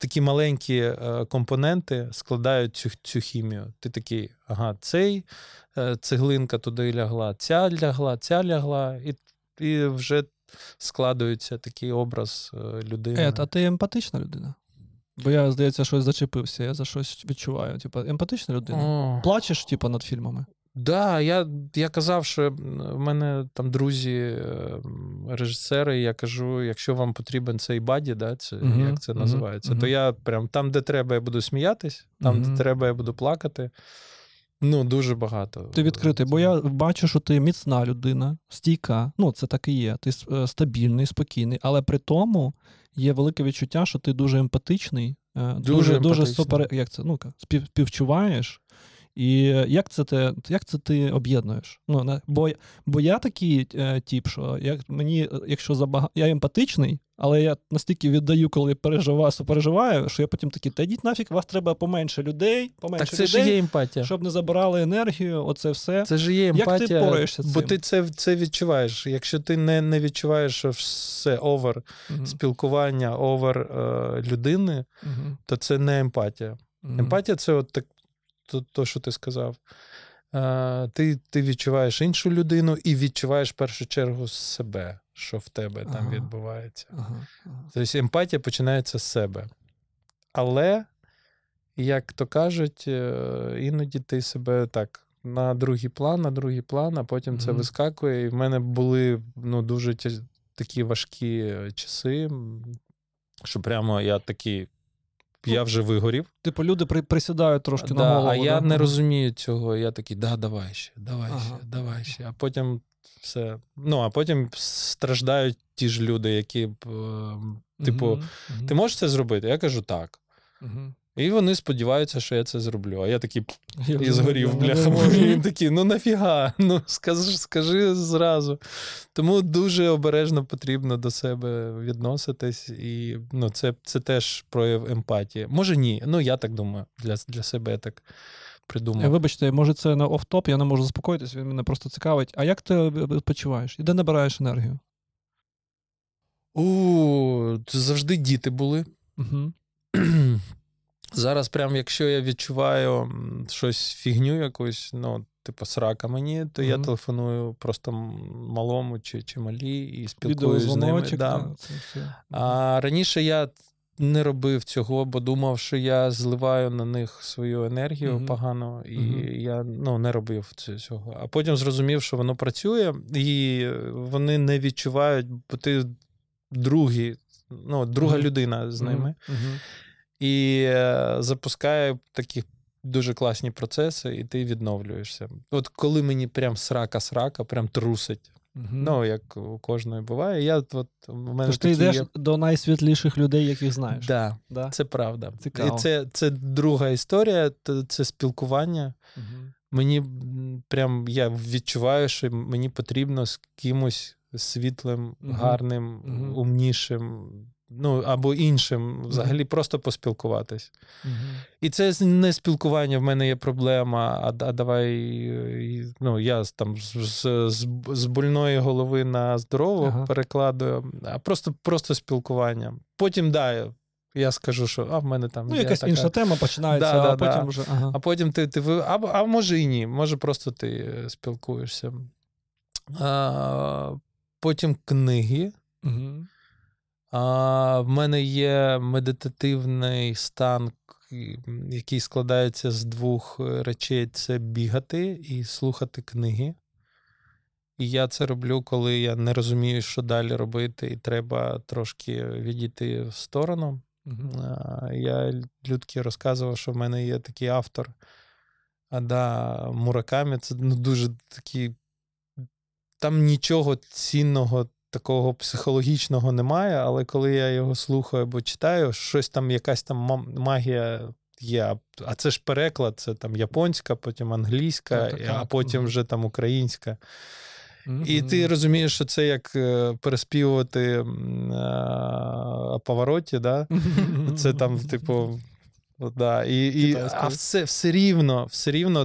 Такі маленькі компоненти складають цю хімію. Ти такий, ага, цей цеглинка туди лягла, ця лягла, і вже складується такий образ людини. А ти емпатична людина? Бо я, здається, щось зачепився, я за щось відчуваю. Типа, емпатична людина? О. Плачеш, типа, над фільмами? Да, я казав, що в мене там друзі, режисери, я кажу, якщо вам потрібен цей баді, да, це, mm-hmm. як це називається, mm-hmm. то я прям там, де треба, я буду сміятись, там, mm-hmm. де треба, я буду плакати. Ну, дуже багато. Ти відкритий, бо я бачу, що ти міцна людина, стійка, ну, це так і є, ти стабільний, спокійний, але при тому є велике відчуття, що ти дуже емпатичний, дуже супер, як це, ну-ка, співчуваєш. І як це ти об'єднуєш? Ну, бо я такий тип, що я емпатичний, але я настільки віддаю, коли переживаю, що я потім такий, та йдіть нафіг, вас треба поменше людей. Так це людей, ж є емпатія. Щоб не забирали енергію, оце все. Це ж є емпатія. Як ти пораєшся з цим? Бо ти це відчуваєш. Якщо ти не відчуваєш, що все овер угу. спілкування, овер людини, угу. то це не емпатія. Угу. Емпатія – це от так. То, що ти сказав. Ти відчуваєш іншу людину і відчуваєш в першу чергу себе, що в тебе там ага. відбувається. Ага. Тобто емпатія починається з себе. Але І, як то кажуть, іноді ти себе так на другий план, а потім це вискакує. І в мене були дуже такі важкі часи, що прямо я такий... Я вже вигорів. Типу люди присідають трошки на голову. А я не розумію цього. Я такий, давай ще. А потім все. А потім страждають ті ж люди, які, типу, ти можеш це зробити? Я кажу, так. І вони сподіваються, що я це зроблю. А я такий, і згорів, бляха. Він такий, нафіга, скажи зразу. Тому дуже обережно потрібно до себе відноситись. І це теж прояв емпатії. Може ні, я так думаю, для себе я так придумав. Вибачте, може це на оф-топ, я не можу заспокоїтись, він мене просто цікавить. А як ти почуваєш? І де набираєш енергію? Завжди діти були. Зараз прям, якщо я відчуваю щось, фігню якусь, типу срака мені, то я телефоную просто малому чи малій і спілкуюсь з ними. Да. А раніше я не робив цього, бо думав, що я зливаю на них свою енергію погано, і я не робив цього. А потім зрозумів, що воно працює, і вони не відчувають, бо ти друга людина з ними. І запускає такі дуже класні процеси, і ти відновлюєшся. От коли мені прям срака, прям трусить. Як у кожної буває. Тож ти йдеш до найсвітліших людей, яких знаєш. Так, да? Це правда. Цікаво. І це друга історія, це спілкування. Мені прям, я відчуваю, що мені потрібно з кимось світлим, гарним, умнішим, або іншим, взагалі просто поспілкуватись. І це не спілкування, в мене є проблема, а давай, я там з больної голови на здорову перекладую, а просто спілкування. Потім, я скажу, що в мене там... якась така... інша тема починається, а потім вже... Ага. А потім ти а може і ні, може просто ти спілкуєшся. Потім книги. В мене є медитативний стан, який складається з двох речей. Це бігати і слухати книги. І я це роблю, коли я не розумію, що далі робити, і треба трошки відійти в сторону. Я Людці розказував, що в мене є такий автор Мураками. Це дуже такий... Там нічого цінного такого психологічного немає, але коли я його слухаю або читаю, щось там, якась там магія є. А це ж переклад, це там японська, потім англійська, а потім вже там українська. І ти розумієш, що це як переспівувати Паваротті, да? Це там, типу... А все рівно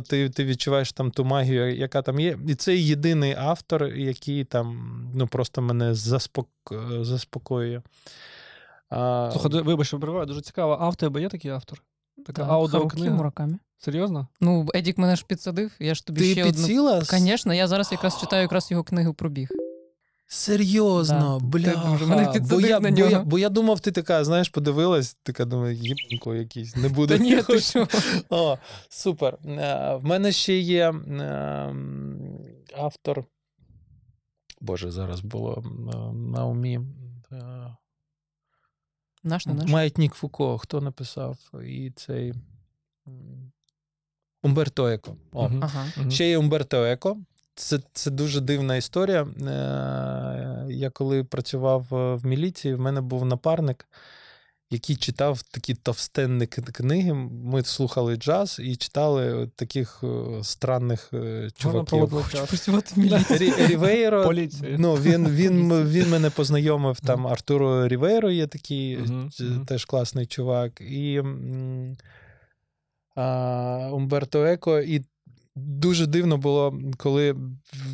ти відчуваєш там ту магію, яка там є. І це єдиний автор, який там просто мене заспокоює. Слухай, вибач, обриваю, дуже цікаво. А в тебе є такий автор? Така аудіокнига? Харукі Мураками. Серйозно? Едік мене ж підсадив, я ж тобі ти ще підсіла? Звісно, я зараз якраз читаю його книгу про біг. Серйозно, бляха, бо я думав, ти така, знаєш, подивилась, така, думаю, єбанько якийсь, не буде. Та ні, ти що? О, супер. В мене ще є автор, боже, зараз було на умі. Наш. Маятник Фуко, хто написав, і цей... Умберто Еко. Ще є Умберто Еко. Це дуже дивна історія. Я коли працював в міліції, в мене був напарник, який читав такі товстенні книги. Ми слухали джаз і читали таких странних чуваків. Хочу працювати в міліції. Рівейро. Він мене познайомив, там Артуро Рівейро є такий, теж класний чувак. І Умберто Еко. І дуже дивно було, коли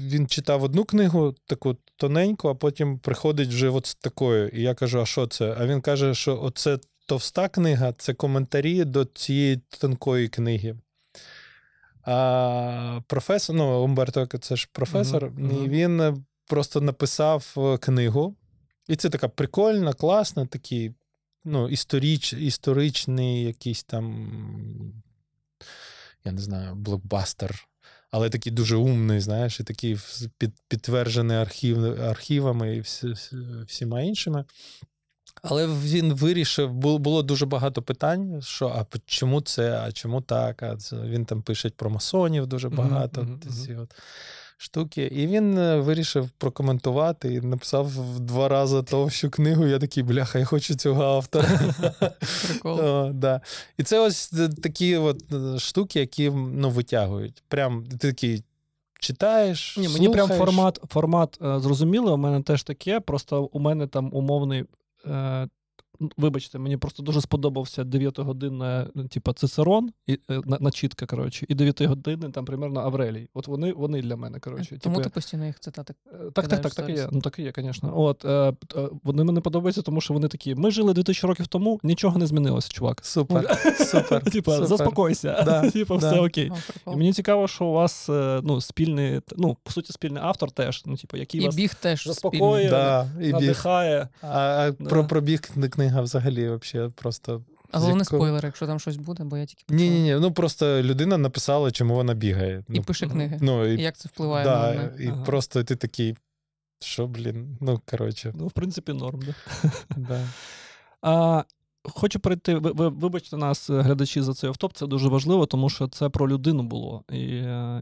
він читав одну книгу, таку тоненьку, а потім приходить вже от з такою. І я кажу, а що це? А він каже, що оце товста книга, це коментарі до цієї тонкої книги. А професор, Умберто Еко, це ж професор, і він просто написав книгу. І це така прикольна, класна, такий ну, історичний якийсь там, я не знаю, блокбастер, але такий дуже умний, знаєш, і такий підтверджений архівами і всіма іншими. Але він вирішив, було дуже багато питань, що, а чому це, а чому так, а це, він там пише про масонів дуже багато, ці от штуки. І він вирішив прокоментувати і написав в 2 рази товщу книгу. Я такий, бляха, я хочу цього автора. Прикол. І це ось такі от штуки, які, ну, витягують. Прям ти такий читаєш, слухаєш. Мені прям формат зрозуміло, у мене теж таке, просто у мене там умовний... Вибачте, мені просто дуже сподобався 9-годинна, типа, Цицерон, начітка, коротше, і 9 години, там, примерно, Аврелій. От вони для мене, коротше. Тому ти постійно їх цитати? Так і є. Ну, так і є, звісно. От, вони мені подобаються, тому що вони такі, ми жили 2000 років тому, нічого не змінилося, чувак. Супер. Типа, заспокойся. Типа, все окей. Мені цікаво, що у вас, ну, спільний, ну, по суті, спільний автор теж, ну, типа, який вас заспокоює, надихає. А про біг книга взагалі, взагалі, просто... А головне спойлер, якщо там щось буде, бо я тільки... Ні, ну просто людина написала, чому вона бігає. І пише книги, ну, і як це впливає на мене. І просто ти такий, що, блін, ну, коротше. Ну, в принципі, норм, да. Хочу перейти, вибачте нас, глядачі, за цей автоп, це дуже важливо, тому що це про людину було.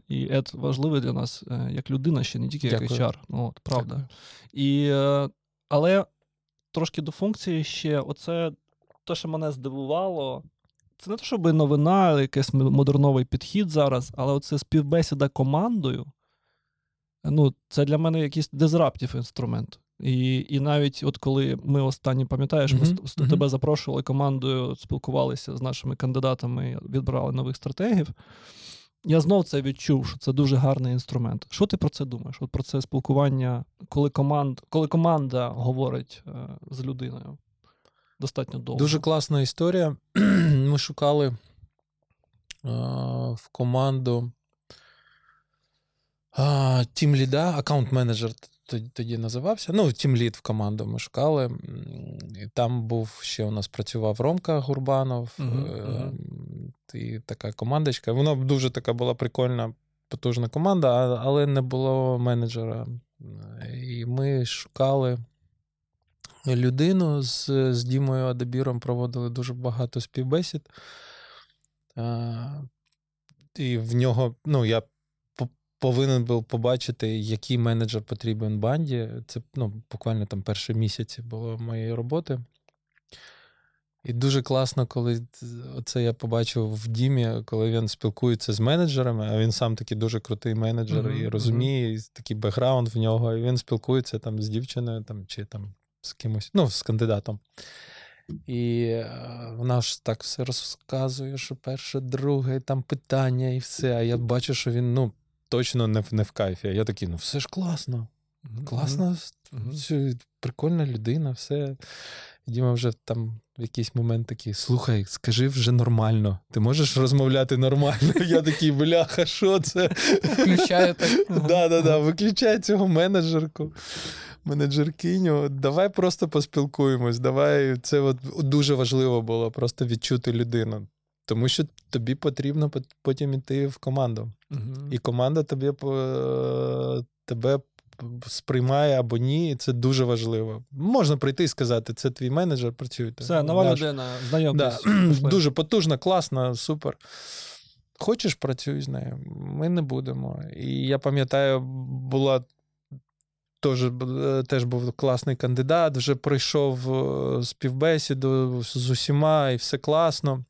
І Ед важливий для нас, як людина ще, не тільки як HR. От, правда. Але... Трошки до функції ще, оце те, що мене здивувало, це не те, щоб новина, якийсь модерновий підхід зараз, але оце співбесіда командою, ну, це для мене якийсь дизраптів інструмент. І навіть от коли ми останні, пам'ятаєш, ми тебе запрошували командою, спілкувалися з нашими кандидатами, відбирали нових стратегів, я знов це відчув, що це дуже гарний інструмент. Що ти про це думаєш? От про це спілкування, коли команда говорить з людиною достатньо довго? Дуже класна історія. Ми шукали в команду тімліда, аккаунт-менеджер тоді називався. Ну, тімлід в команду ми шукали. І там був, ще у нас працював Ромка Гурбанов. І така командочка. Вона дуже така була прикольна, потужна команда, але не було менеджера. І ми шукали людину з Дімою Адебіром, проводили дуже багато співбесід. І в нього, ну, я повинен був побачити, який менеджер потрібен банді. Це, ну, буквально там перші місяці було моєї роботи. І дуже класно, коли це я побачив в Дімі, коли він спілкується з менеджерами, а він сам такий дуже крутий менеджер, і розуміє, і такий бекграунд в нього, і він спілкується там з дівчиною там, чи там з кимось, ну, з кандидатом. І вона ж так все розказує, що перше, друге, там питання і все, а я бачу, що він, ну, точно не в кайфі. Я такий, ну, все ж класно. Класна, прикольна людина, все. Діма вже там в якийсь момент такий, слухай, скажи вже нормально. Ти можеш розмовляти нормально? Я такий, бляха, що це? Включаю так. Да, виключай цього менеджеркиню. Давай просто поспілкуємось, давай. Це от дуже важливо було, просто відчути людину. Тому що тобі потрібно потім йти в команду. І команда тебе сприймає або ні, і це дуже важливо. Можна прийти і сказати, це твій менеджер, працюйте. Все, нова людина, знайомтесь. Да. Дуже потужна, класна, супер. Хочеш, працюй з нею. Ми не будемо. І я пам'ятаю, була теж був класний кандидат, вже пройшов співбесіду з усіма, і все класно.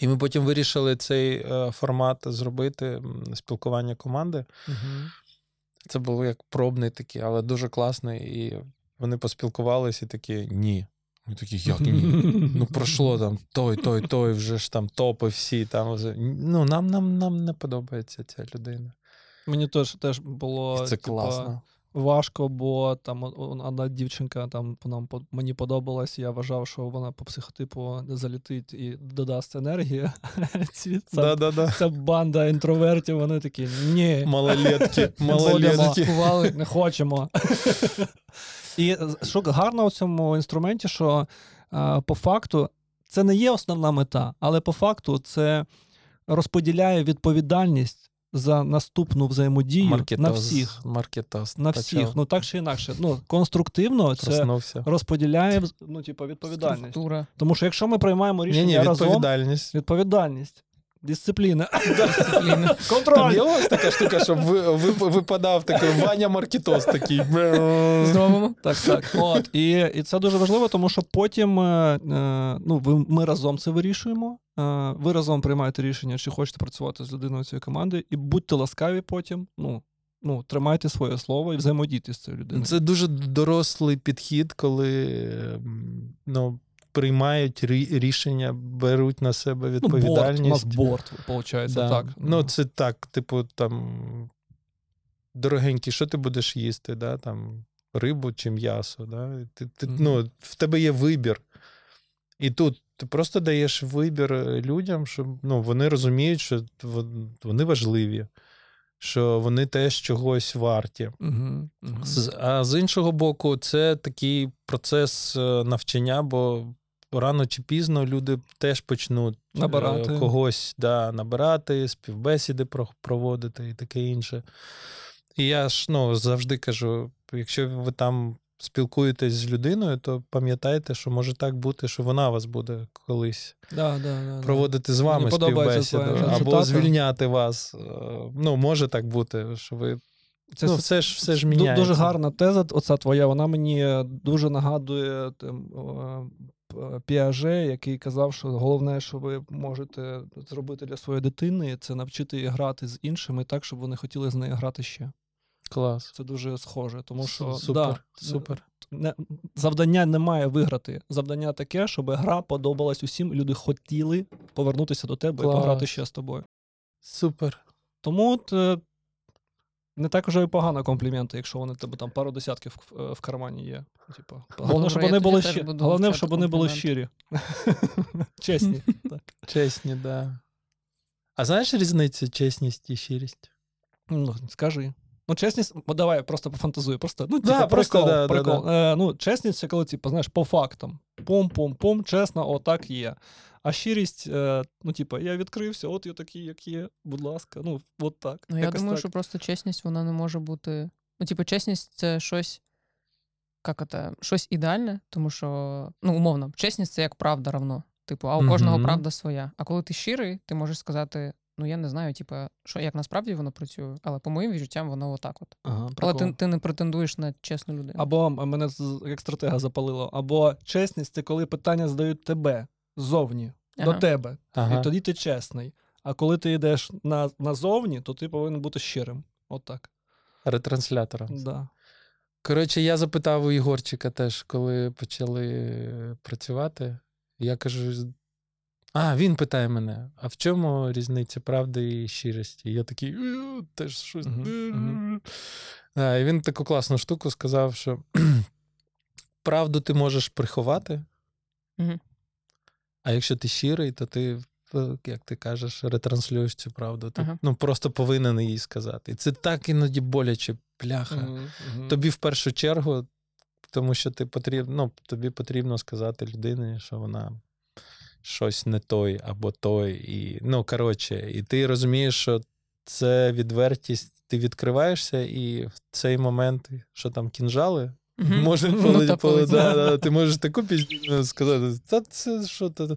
І ми потім вирішили цей формат зробити, спілкування команди. Це було як пробний такий, але дуже класний. І вони поспілкувалися і такі, ні. Ми такі, як ні? Ну, пройшло там той, вже ж там топи всі. Там, ну, нам не подобається ця людина. Мені теж було класно. Важко, бо там одна дівчинка там мені подобалась, я вважав, що вона по психотипу залітить і додасть енергії. Ця банда інтровертів, вони такі, ні. Малолетки. Не хочемо. І що гарно у цьому інструменті, що по факту це не є основна мета, але по факту це розподіляє відповідальність за наступну взаємодію на всіх. Маркетас. На всіх. Ну, так чи інакше. Ну, конструктивно це розподіляє відповідальність. Структура. Тому що якщо ми приймаємо рішення разом... Відповідальність. Дисципліна. Контроль. Там є ось така штука, щоб випадав такий Ваня Маркітос такий. Зробимо. Так. От. І це дуже важливо, тому що потім ми разом це вирішуємо. Ви разом приймаєте рішення, чи хочете працювати з людиною цієї команди. І будьте ласкаві потім. Ну, тримайте своє слово і взаємодійте з цією людиною. Це дуже дорослий підхід, коли... приймають рішення, беруть на себе відповідальність. Борт, виходить, так. Це так, дорогенький, що ти будеш їсти, рибу чи м'ясо, в тебе є вибір. І тут ти просто даєш вибір людям, щоб, вони розуміють, що вони важливі, що вони теж чогось варті. А з іншого боку, це такий процес навчання, бо рано чи пізно люди теж почнуть когось набирати, співбесіди проводити і таке інше. І я ж завжди кажу, якщо ви там спілкуєтесь з людиною, то пам'ятайте, що може так бути, що вона вас буде колись проводити з вами співбесіду або звільняти вас. Може так бути, що ви... Це все ж міняється. Дуже гарна теза, оця твоя, вона мені дуже нагадує Піаже, який казав, що головне, що ви можете зробити для своєї дитини, це навчити її грати з іншими так, щоб вони хотіли з нею грати ще. Клас. Це дуже схоже, тому що супер. Завдання не має виграти. Завдання таке, щоб гра подобалась усім, люди хотіли повернутися до тебе і пограти ще з тобою. Супер. Тому не так уже і погано компліменти, якщо вони тебе там пару десятків в кармані є. Головне, щоб вони були щирі. Головне, щоб вони були щирі. Чесні. Чесні, да. А знаєш різницю чесність і щирість? Скажи. Чесність, давай, просто пофантазую. Прикол. Чесність, це коли, знаєш, по фактам. Пум-пум-пум, чесно, отак є. А щирість, я відкрився, от я такий, як є, будь ласка, от так. Я думаю, так. Що просто чесність, вона не може бути... Чесність – це щось... Щось ідеальне, тому що... умовно, чесність – це як правда равно. А у кожного правда своя. А коли ти щирий, ти можеш сказати... я не знаю, що, як насправді воно працює, але по моїм відчуттям воно отак от. Ага, але ти не претендуєш на чесну людину. Або мене як стратега запалило, або чесність – це коли питання задають тебе, ззовні, до тебе, і тоді ти чесний. А коли ти йдеш назовні, то ти повинен бути щирим. Отак. Ретранслятором. Да. Коротше, я запитав у Ігорчика теж, коли почали працювати. Я кажу... він питає мене, а в чому різниця правди і щирості? І я такий, теж щось... І він таку класну штуку сказав, що правду ти можеш приховати, а якщо ти щирий, то ти, як ти кажеш, ретранслюєш цю правду. Ти, просто повинен її сказати. І це так іноді боляче, бляха. Тобі в першу чергу, тому що тобі потрібно сказати людині, що вона... щось не той або той. І, і ти розумієш, що це відвертість, ти відкриваєшся, і в цей момент, що там кінжали, може, ти можеш таку пісню сказати, це що то.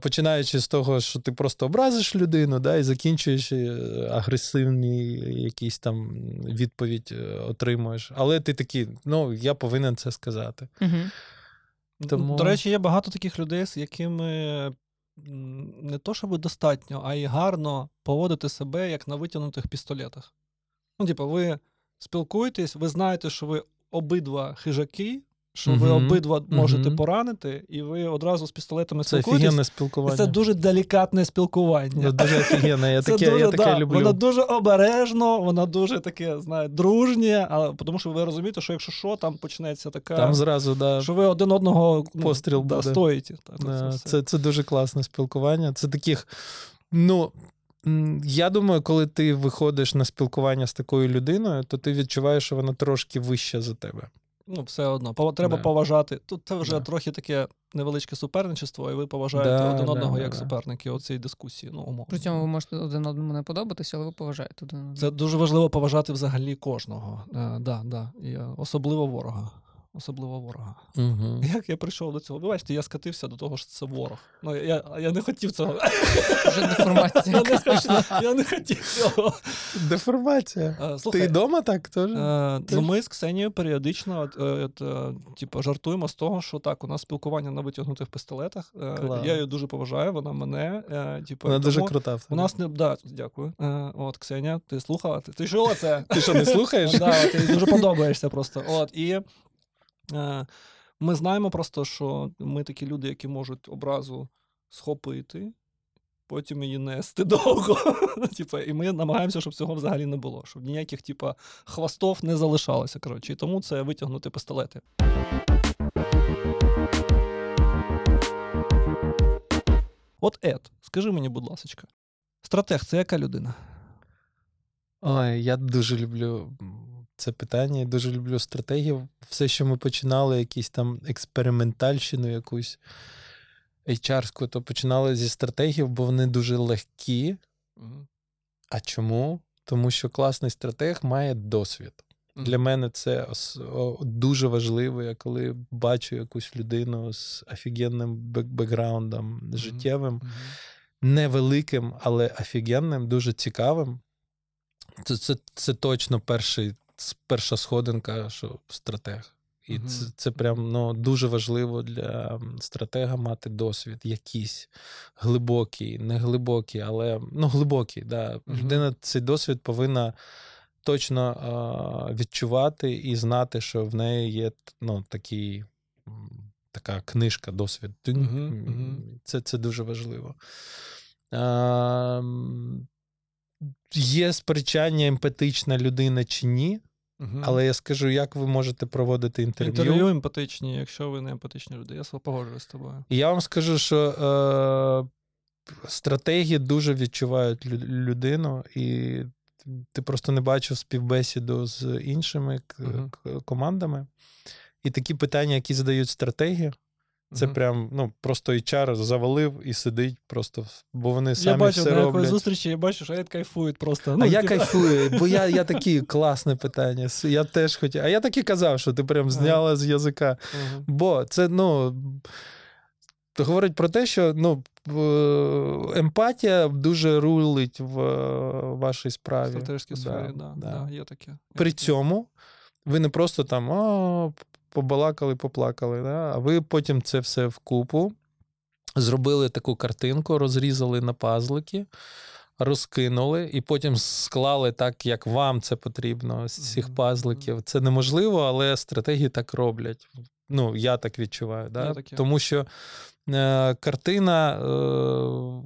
Починаючи з того, що ти просто образиш людину, і закінчуючи агресивні якісь там відповідь отримуєш. Але ти такий, я повинен це сказати. Тому... До речі, є багато таких людей, з якими не то, щоб достатньо, а й гарно поводити себе, як на витягнутих пістолетах. Ви спілкуєтесь, ви знаєте, що ви обидва хижаки, що ви обидва можете поранити, і ви одразу з пістолетами спілкуєтесь. Це офігенне спілкування. Це дуже делікатне спілкування. Це дуже офігенне, я таке люблю. Вона дуже обережно, вона дуже таке, дружнє, тому що ви розумієте, що якщо що, там почнеться така... Там зразу, що ви один одного постріл стоїте. Це дуже класне спілкування. Це таких, я думаю, коли ти виходиш на спілкування з такою людиною, то ти відчуваєш, що вона трошки вища за тебе. ну, все одно. Треба поважати. Тут це вже трохи таке невеличке суперничество, і ви поважаєте один одного як суперники у цій дискусії. Ну, умовно. При цьому ви можете один одному не подобатися, але ви поважаєте один одного. Це дуже важливо поважати взагалі кожного. І особливо ворога. Угу. Як я прийшов до цього? Ви бачите, я скатився до того, що це ворог. Ну, я не хотів цього. Вже деформація. Я не хотів цього. Деформація. Ти вдома так теж? Ми з Ксенією періодично жартуємо з того, що так, у нас спілкування на витягнутих пістолетах. Я її дуже поважаю, вона мене. Вона дуже крута. У нас не... Дякую. От, Ксенія, ти слухала? Ти чула це? Ти що, не слухаєш? Так, ти дуже подобаєшся просто. От, і... Ми знаємо просто, що ми такі люди, які можуть образу схопити, потім її нести довго. І ми намагаємося, щоб цього взагалі не було, щоб ніяких хвостов не залишалося. І тому це витягнути пістолети. От Ед, скажи мені, будь ласочка, стратег – це яка людина? Ой, я дуже люблю... Це питання, я дуже люблю стратегію. Все, що ми починали, якісь там експериментальщину якусь HR-ську, то починали зі стратегій, бо вони дуже легкі. А чому? Тому що класний стратег має досвід. Для мене це дуже важливо, я коли бачу якусь людину з офігенним бекграундом життєвим, невеликим, але офігенним, дуже цікавим. Це точно перша сходинка, що стратег. І це прям дуже важливо для стратега мати досвід якийсь глибокий, не глибокий, але глибокий. Да. Людина цей досвід повинна точно відчувати і знати, що в неї є така книжка, досвід. Це дуже важливо. Є сперечання, емпатична людина чи ні, але я скажу, як ви можете проводити інтерв'ю. Інтерв'ю емпатичні, якщо ви не емпатичні люди. Я погоджуюсь з тобою. Я вам скажу, що стратегії дуже відчувають людину, і ти просто не бачив співбесіду з іншими командами. І такі питання, які задають стратегії, це прям, просто HR завалив і сидить просто, бо вони самі все роблять. Я бачу, на якої зустрічі, я бачу, що Ед кайфує просто. Я кайфую, бо я такі, класне питання, я теж хотів. А я так і казав, що ти прям зняла з язика. Бо це, говорить про те, що, емпатія дуже рулить в вашій справі. В стратегічній сфері, так, є таке. При цьому ви не просто там, побалакали, поплакали, а ви потім це все вкупу зробили таку картинку, розрізали на пазлики, розкинули і потім склали так, як вам це потрібно з цих пазликів. Це неможливо, але стратегії так роблять. Я так відчуваю. Тому що картина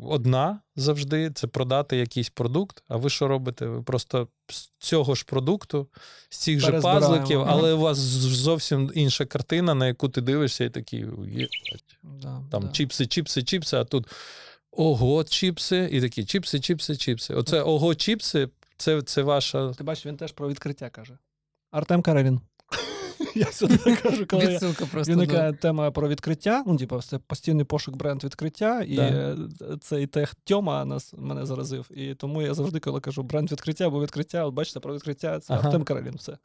одна завжди – це продати якийсь продукт, а ви що робите? Ви просто з цього ж продукту, з цих же пазликів, але у вас зовсім інша картина, на яку ти дивишся і такий, чіпси, а тут ого, чіпси, і такі чіпси. Оце ого, чіпси – це ваша… Ти бачиш, він теж про відкриття каже. Артем Карелін. Я сюди кажу, коли виникає тема про відкриття, це постійний пошук бренд відкриття, і цей тех Тьома мене заразив, і тому я завжди, коли кажу бренд відкриття або відкриття, от бачите, про відкриття, це Артем Карелін, все.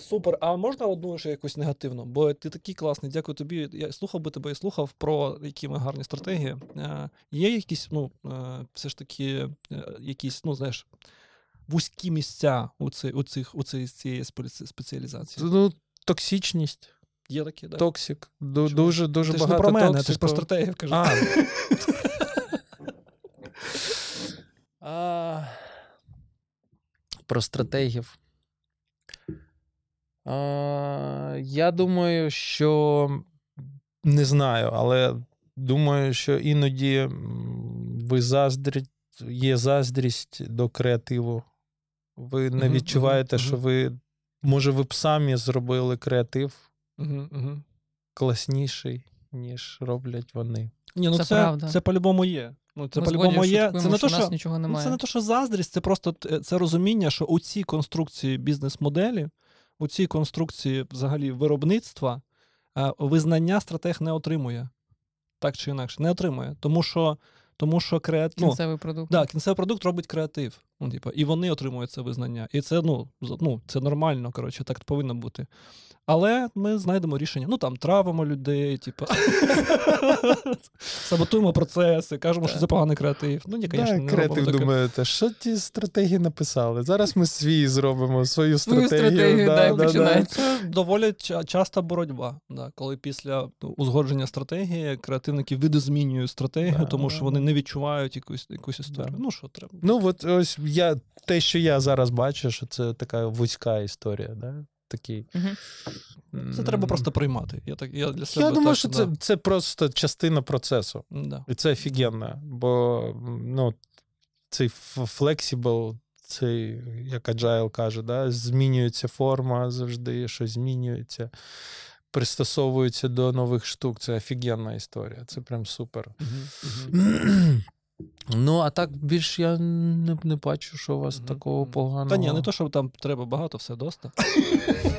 Супер, а можна одну ще якусь негативну? Бо ти такий класний, дякую тобі, я слухав би тебе і слухав про які ми гарні стратегії. Є якісь, все ж таки, якісь, знаєш, вузькі місця у цієї спеціалізації? Токсичність. Є такі, так? Токсик. Дуже багато токсику. Ти ж не про мене, ти ж про стратегію кажеш. Про стратегів. Я думаю, що... Не знаю, але думаю, що іноді ви є заздрість до креативу. Ви не відчуваєте, що ви... Може, ви б самі зробили креатив класніший, ніж роблять вони. Ні, це правда. Це по-любому є. Це не те, що заздрість, це просто це розуміння, що у цій конструкції бізнес-моделі у цій конструкції взагалі виробництва визнання стратег не отримує. Так чи інакше, не отримує. Тому що кінцевий продукт. Да, кінцевий продукт робить креатив. Ну, типу, і вони отримують це визнання. І це, ну, це нормально, коротше, так повинно бути. Але ми знайдемо рішення. Ну, там, травимо людей, типу, саботуємо процеси, кажемо, що це поганий креатив. Ну, ні, звісно, не робимо. Креатив думає, та що ті стратегії написали? Зараз ми свій зробимо, свою стратегію. Це доволі часта боротьба, коли після узгодження стратегії креативники видозмінюють стратегію, тому що вони не відчувають якусь історію. Ну, що треба. Ну, от ось те, що я зараз бачу, що це така вузька історія, да? Такий. Угу. Це треба просто приймати. Я для себе думаю, що це просто частина процесу. Да. І це офігенно. Бо цей флексібл, цей, як Agile каже, да? Змінюється форма завжди, щось змінюється, пристосовується до нових штук. Це офігенна історія. Це прям супер. Угу. А так більш я не бачу, що у вас такого поганого. Та ні, не то, що там треба багато, все доста.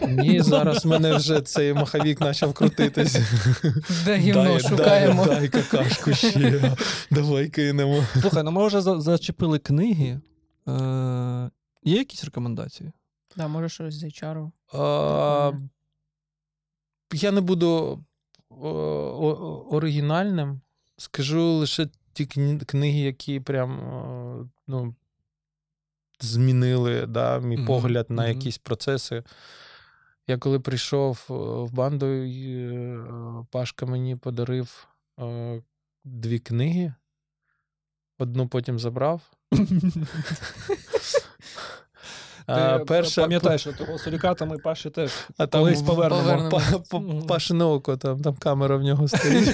Ні, зараз мене вже цей маховік почав крутитись. Де гівно шукаємо. Дай какашку ще, давай кинемо. Слухай, ми вже зачепили книги. Є якісь рекомендації? Так, може щось з HR-у. Я не буду оригінальним. Скажу лише ті книги, які прям змінили мій погляд на якісь процеси. Я коли прийшов в банду, Пашка мені подарив 2 книги. Одну потім забрав. Перша... Пам'ятаєш, що того сурікатами Паші теж колись повернемо. Пашине око, там камера в нього стоїть.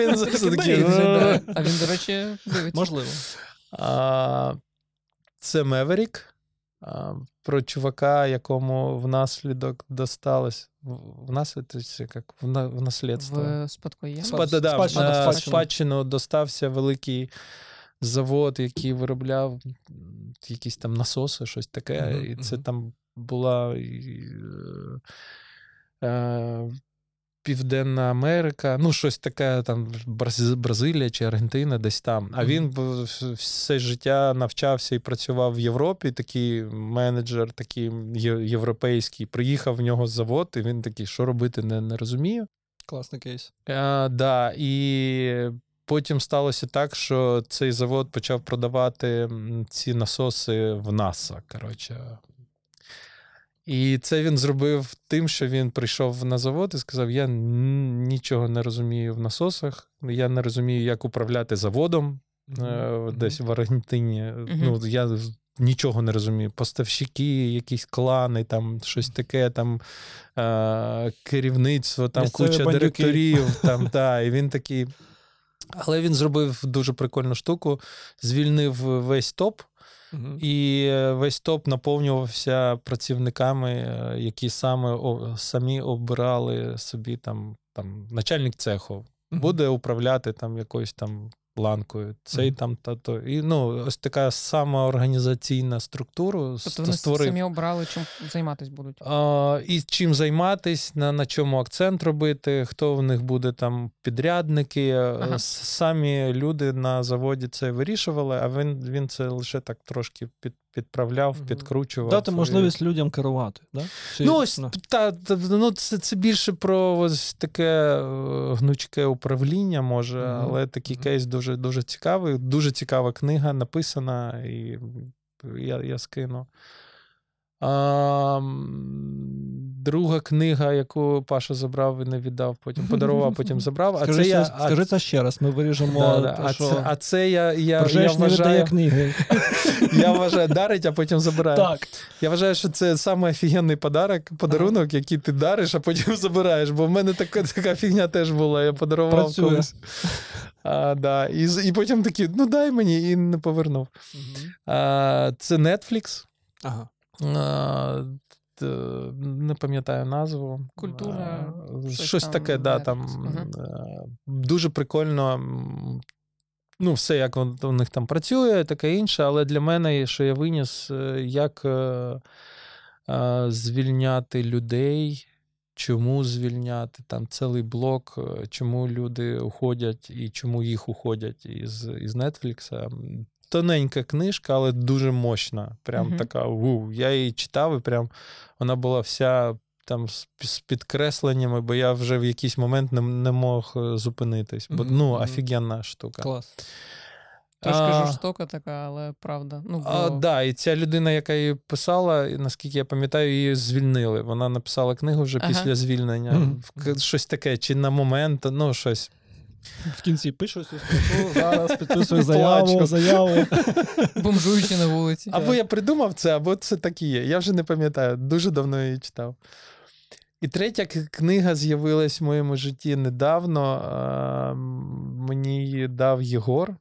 Він завжди такий. А він, до речі, дивиться. Можливо. Це Меверік, про чувака, якому внаслідок досталось. Внаслідок, як внаслідство. В спадщину достався великий завод, який виробляв якісь там насоси, щось таке. І це там була Південна Америка, щось таке, там Бразилія чи Аргентина, десь там. А він все життя навчався і працював в Європі, такий менеджер, такий європейський. Приїхав в нього завод, і він такий, що робити, не розумію. Класний кейс. І... Потім сталося так, що цей завод почав продавати ці насоси в НАСА, коротше. І це він зробив тим, що він прийшов на завод і сказав, я нічого не розумію в насосах, я не розумію, як управляти заводом десь в Аргентині. Я нічого не розумію. Поставщики, якісь клани, там щось таке, там керівництво, там місцеві куча бандюки. Директорів. Там, і він такий... Але він зробив дуже прикольну штуку, звільнив весь топ, і весь топ наповнювався працівниками, які самі обирали собі там начальник цеху, буде управляти там якоюсь там ланкою, цей там та. І, ось така самоорганізаційна структура створив. Тобто вони самі обрали, чим займатись будуть? І чим займатись, на чому акцент робити, хто в них буде там підрядники. Ага. Самі люди на заводі це вирішували, а він це лише так трошки підправляв, підкручував. Дати можливість людям керувати, да? Чи... Це більше про ось таке гнучке управління, може, але такий кейс дуже, дуже цікавий, дуже цікава книга написана, і я скину. Друга книга, яку Паша забрав і не віддав, потім подарував, потім забрав. Скажи це ще раз, ми виріжемо. Я вважаю, книги. Я вважаю, дарить, а потім забирає. Так. Я вважаю, що це самий офігенний подарунок, який ти дариш, а потім забираєш. Бо в мене така фігня теж була, я подарував колись. І потім такі, дай мені, і не повернув. Це Netflix. Ага. Не пам'ятаю назву. Культура. Щось таке, там. Дуже прикольно. Все, як у них там працює, таке інше, але для мене, що я виніс, як звільняти людей, чому звільняти, там цілий блок, чому люди уходять і чому їх уходять із Netflix. Тоненька книжка, але дуже мощна. Прям така, я її читав, і прям вона була вся там з підкресленнями, бо я вже в якийсь момент не мог зупинитись. Бо, офігенна штука. Клас. Трошки жорстока така, але правда. І ця людина, яка її писала, наскільки я пам'ятаю, її звільнили. Вона написала книгу вже після звільнення. Щось таке, чи на момент, щось. В кінці пишу, зараз підписую заяву. Бомжуючи на вулиці. Або я придумав це, або це так і є. Я вже не пам'ятаю, дуже давно її читав. І третя книга з'явилась в моєму житті недавно. Мені її дав Єгор.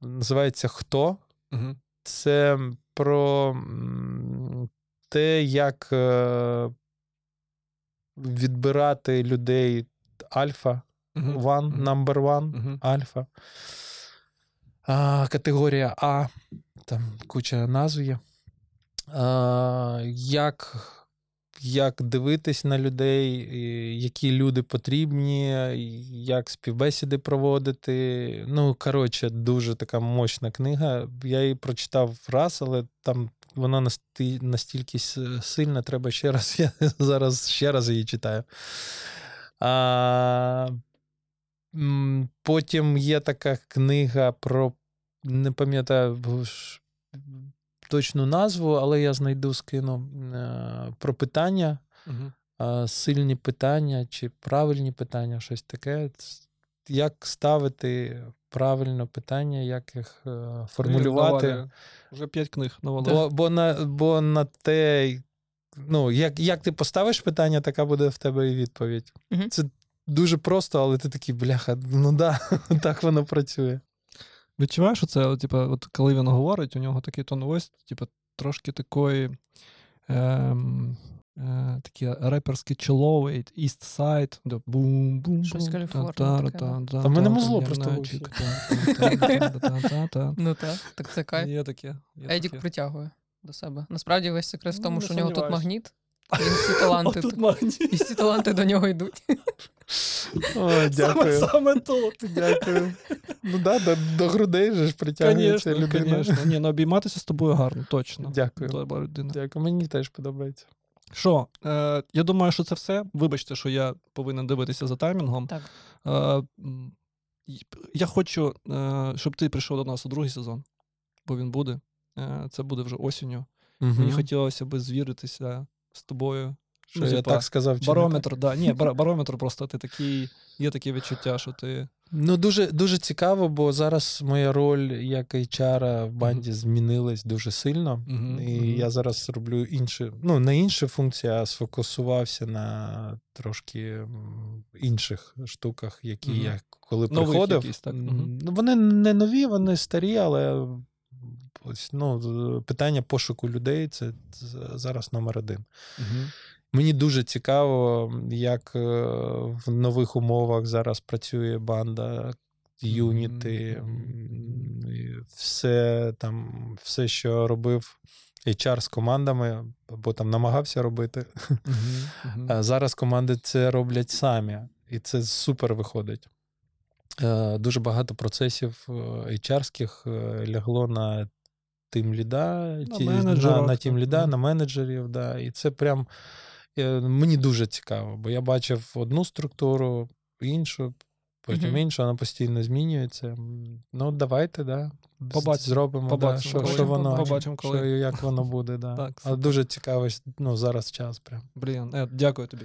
Називається «Хто?». Це про те, як відбирати людей альфа, number one, альфа, категорія А, там куча назв є. Як дивитись на людей, які люди потрібні, як співбесіди проводити. Дуже така мощна книга. Я її прочитав раз, але там вона настільки сильна, треба ще раз. Я зараз ще раз її читаю. Потім є така книга про, не пам'ятаю точну назву, але я знайду, скину, про питання, сильні питання чи правильні питання, щось таке. Як ставити правильно питання, як їх формулювати. Вже 5 книг навалили. Бо на те, як ти поставиш питання, така буде в тебе і відповідь. Це дуже просто, але ти такий, бляха, так воно працює. Відчуваєш, що це, коли він говорить, у нього такий тон ось, трошки такий реперський чиловий, East Side, бум-бум. Щось Каліфорнія таке. Та мене музло просто вийшло. Так це кайф. Едік притягує до себе. Насправді весь секрет в тому, що у нього тут магніт. І всі таланти до нього йдуть. О, дякую. Саме тут. Дякую. До грудей же ж притягується людина. Звісно. Обійматися з тобою гарно, точно. Дякую. Дякую. Мені теж подобається. Що? Я думаю, що це все. Вибачте, що я повинен дивитися за таймінгом. Так. Я хочу, щоб ти прийшов до нас у другий сезон, бо він буде. Це буде вже осінню. Мені хотілося би звіритися з тобою. Що я так сказав? Барометр, так. Ні, барометр просто ти такий, є таке відчуття, що ти... дуже, дуже цікаво, бо зараз моя роль як HR в банді змінилась дуже сильно. І я зараз роблю інші, не інші функції, а сфокусувався на трошки інших штуках, які я коли нових приходив. Якісь, так? Вони не нові, вони старі, але ось, питання пошуку людей – це зараз номер 1. Мені дуже цікаво, як в нових умовах зараз працює банда, юніти, все, що робив HR з командами, або там намагався робити. А зараз команди це роблять самі, і це супер виходить. Дуже багато процесів HR-ских лягло на тим-ліда, на тім-ліда, на менеджерів, да, і це прям... Мені дуже цікаво, бо я бачив одну структуру, іншу, потім іншу, вона постійно змінюється. Давайте, да, зробимо, побачимо, що і як воно буде. Да. Так, а дуже цікавий, зараз час прям. Блін, Ед, дякую тобі.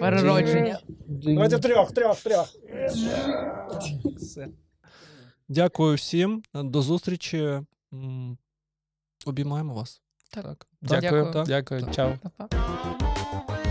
Переродження. Давайте трьох. Все. Дякую всім, до зустрічі. Обіймаємо вас. Так. Дякую. Чао.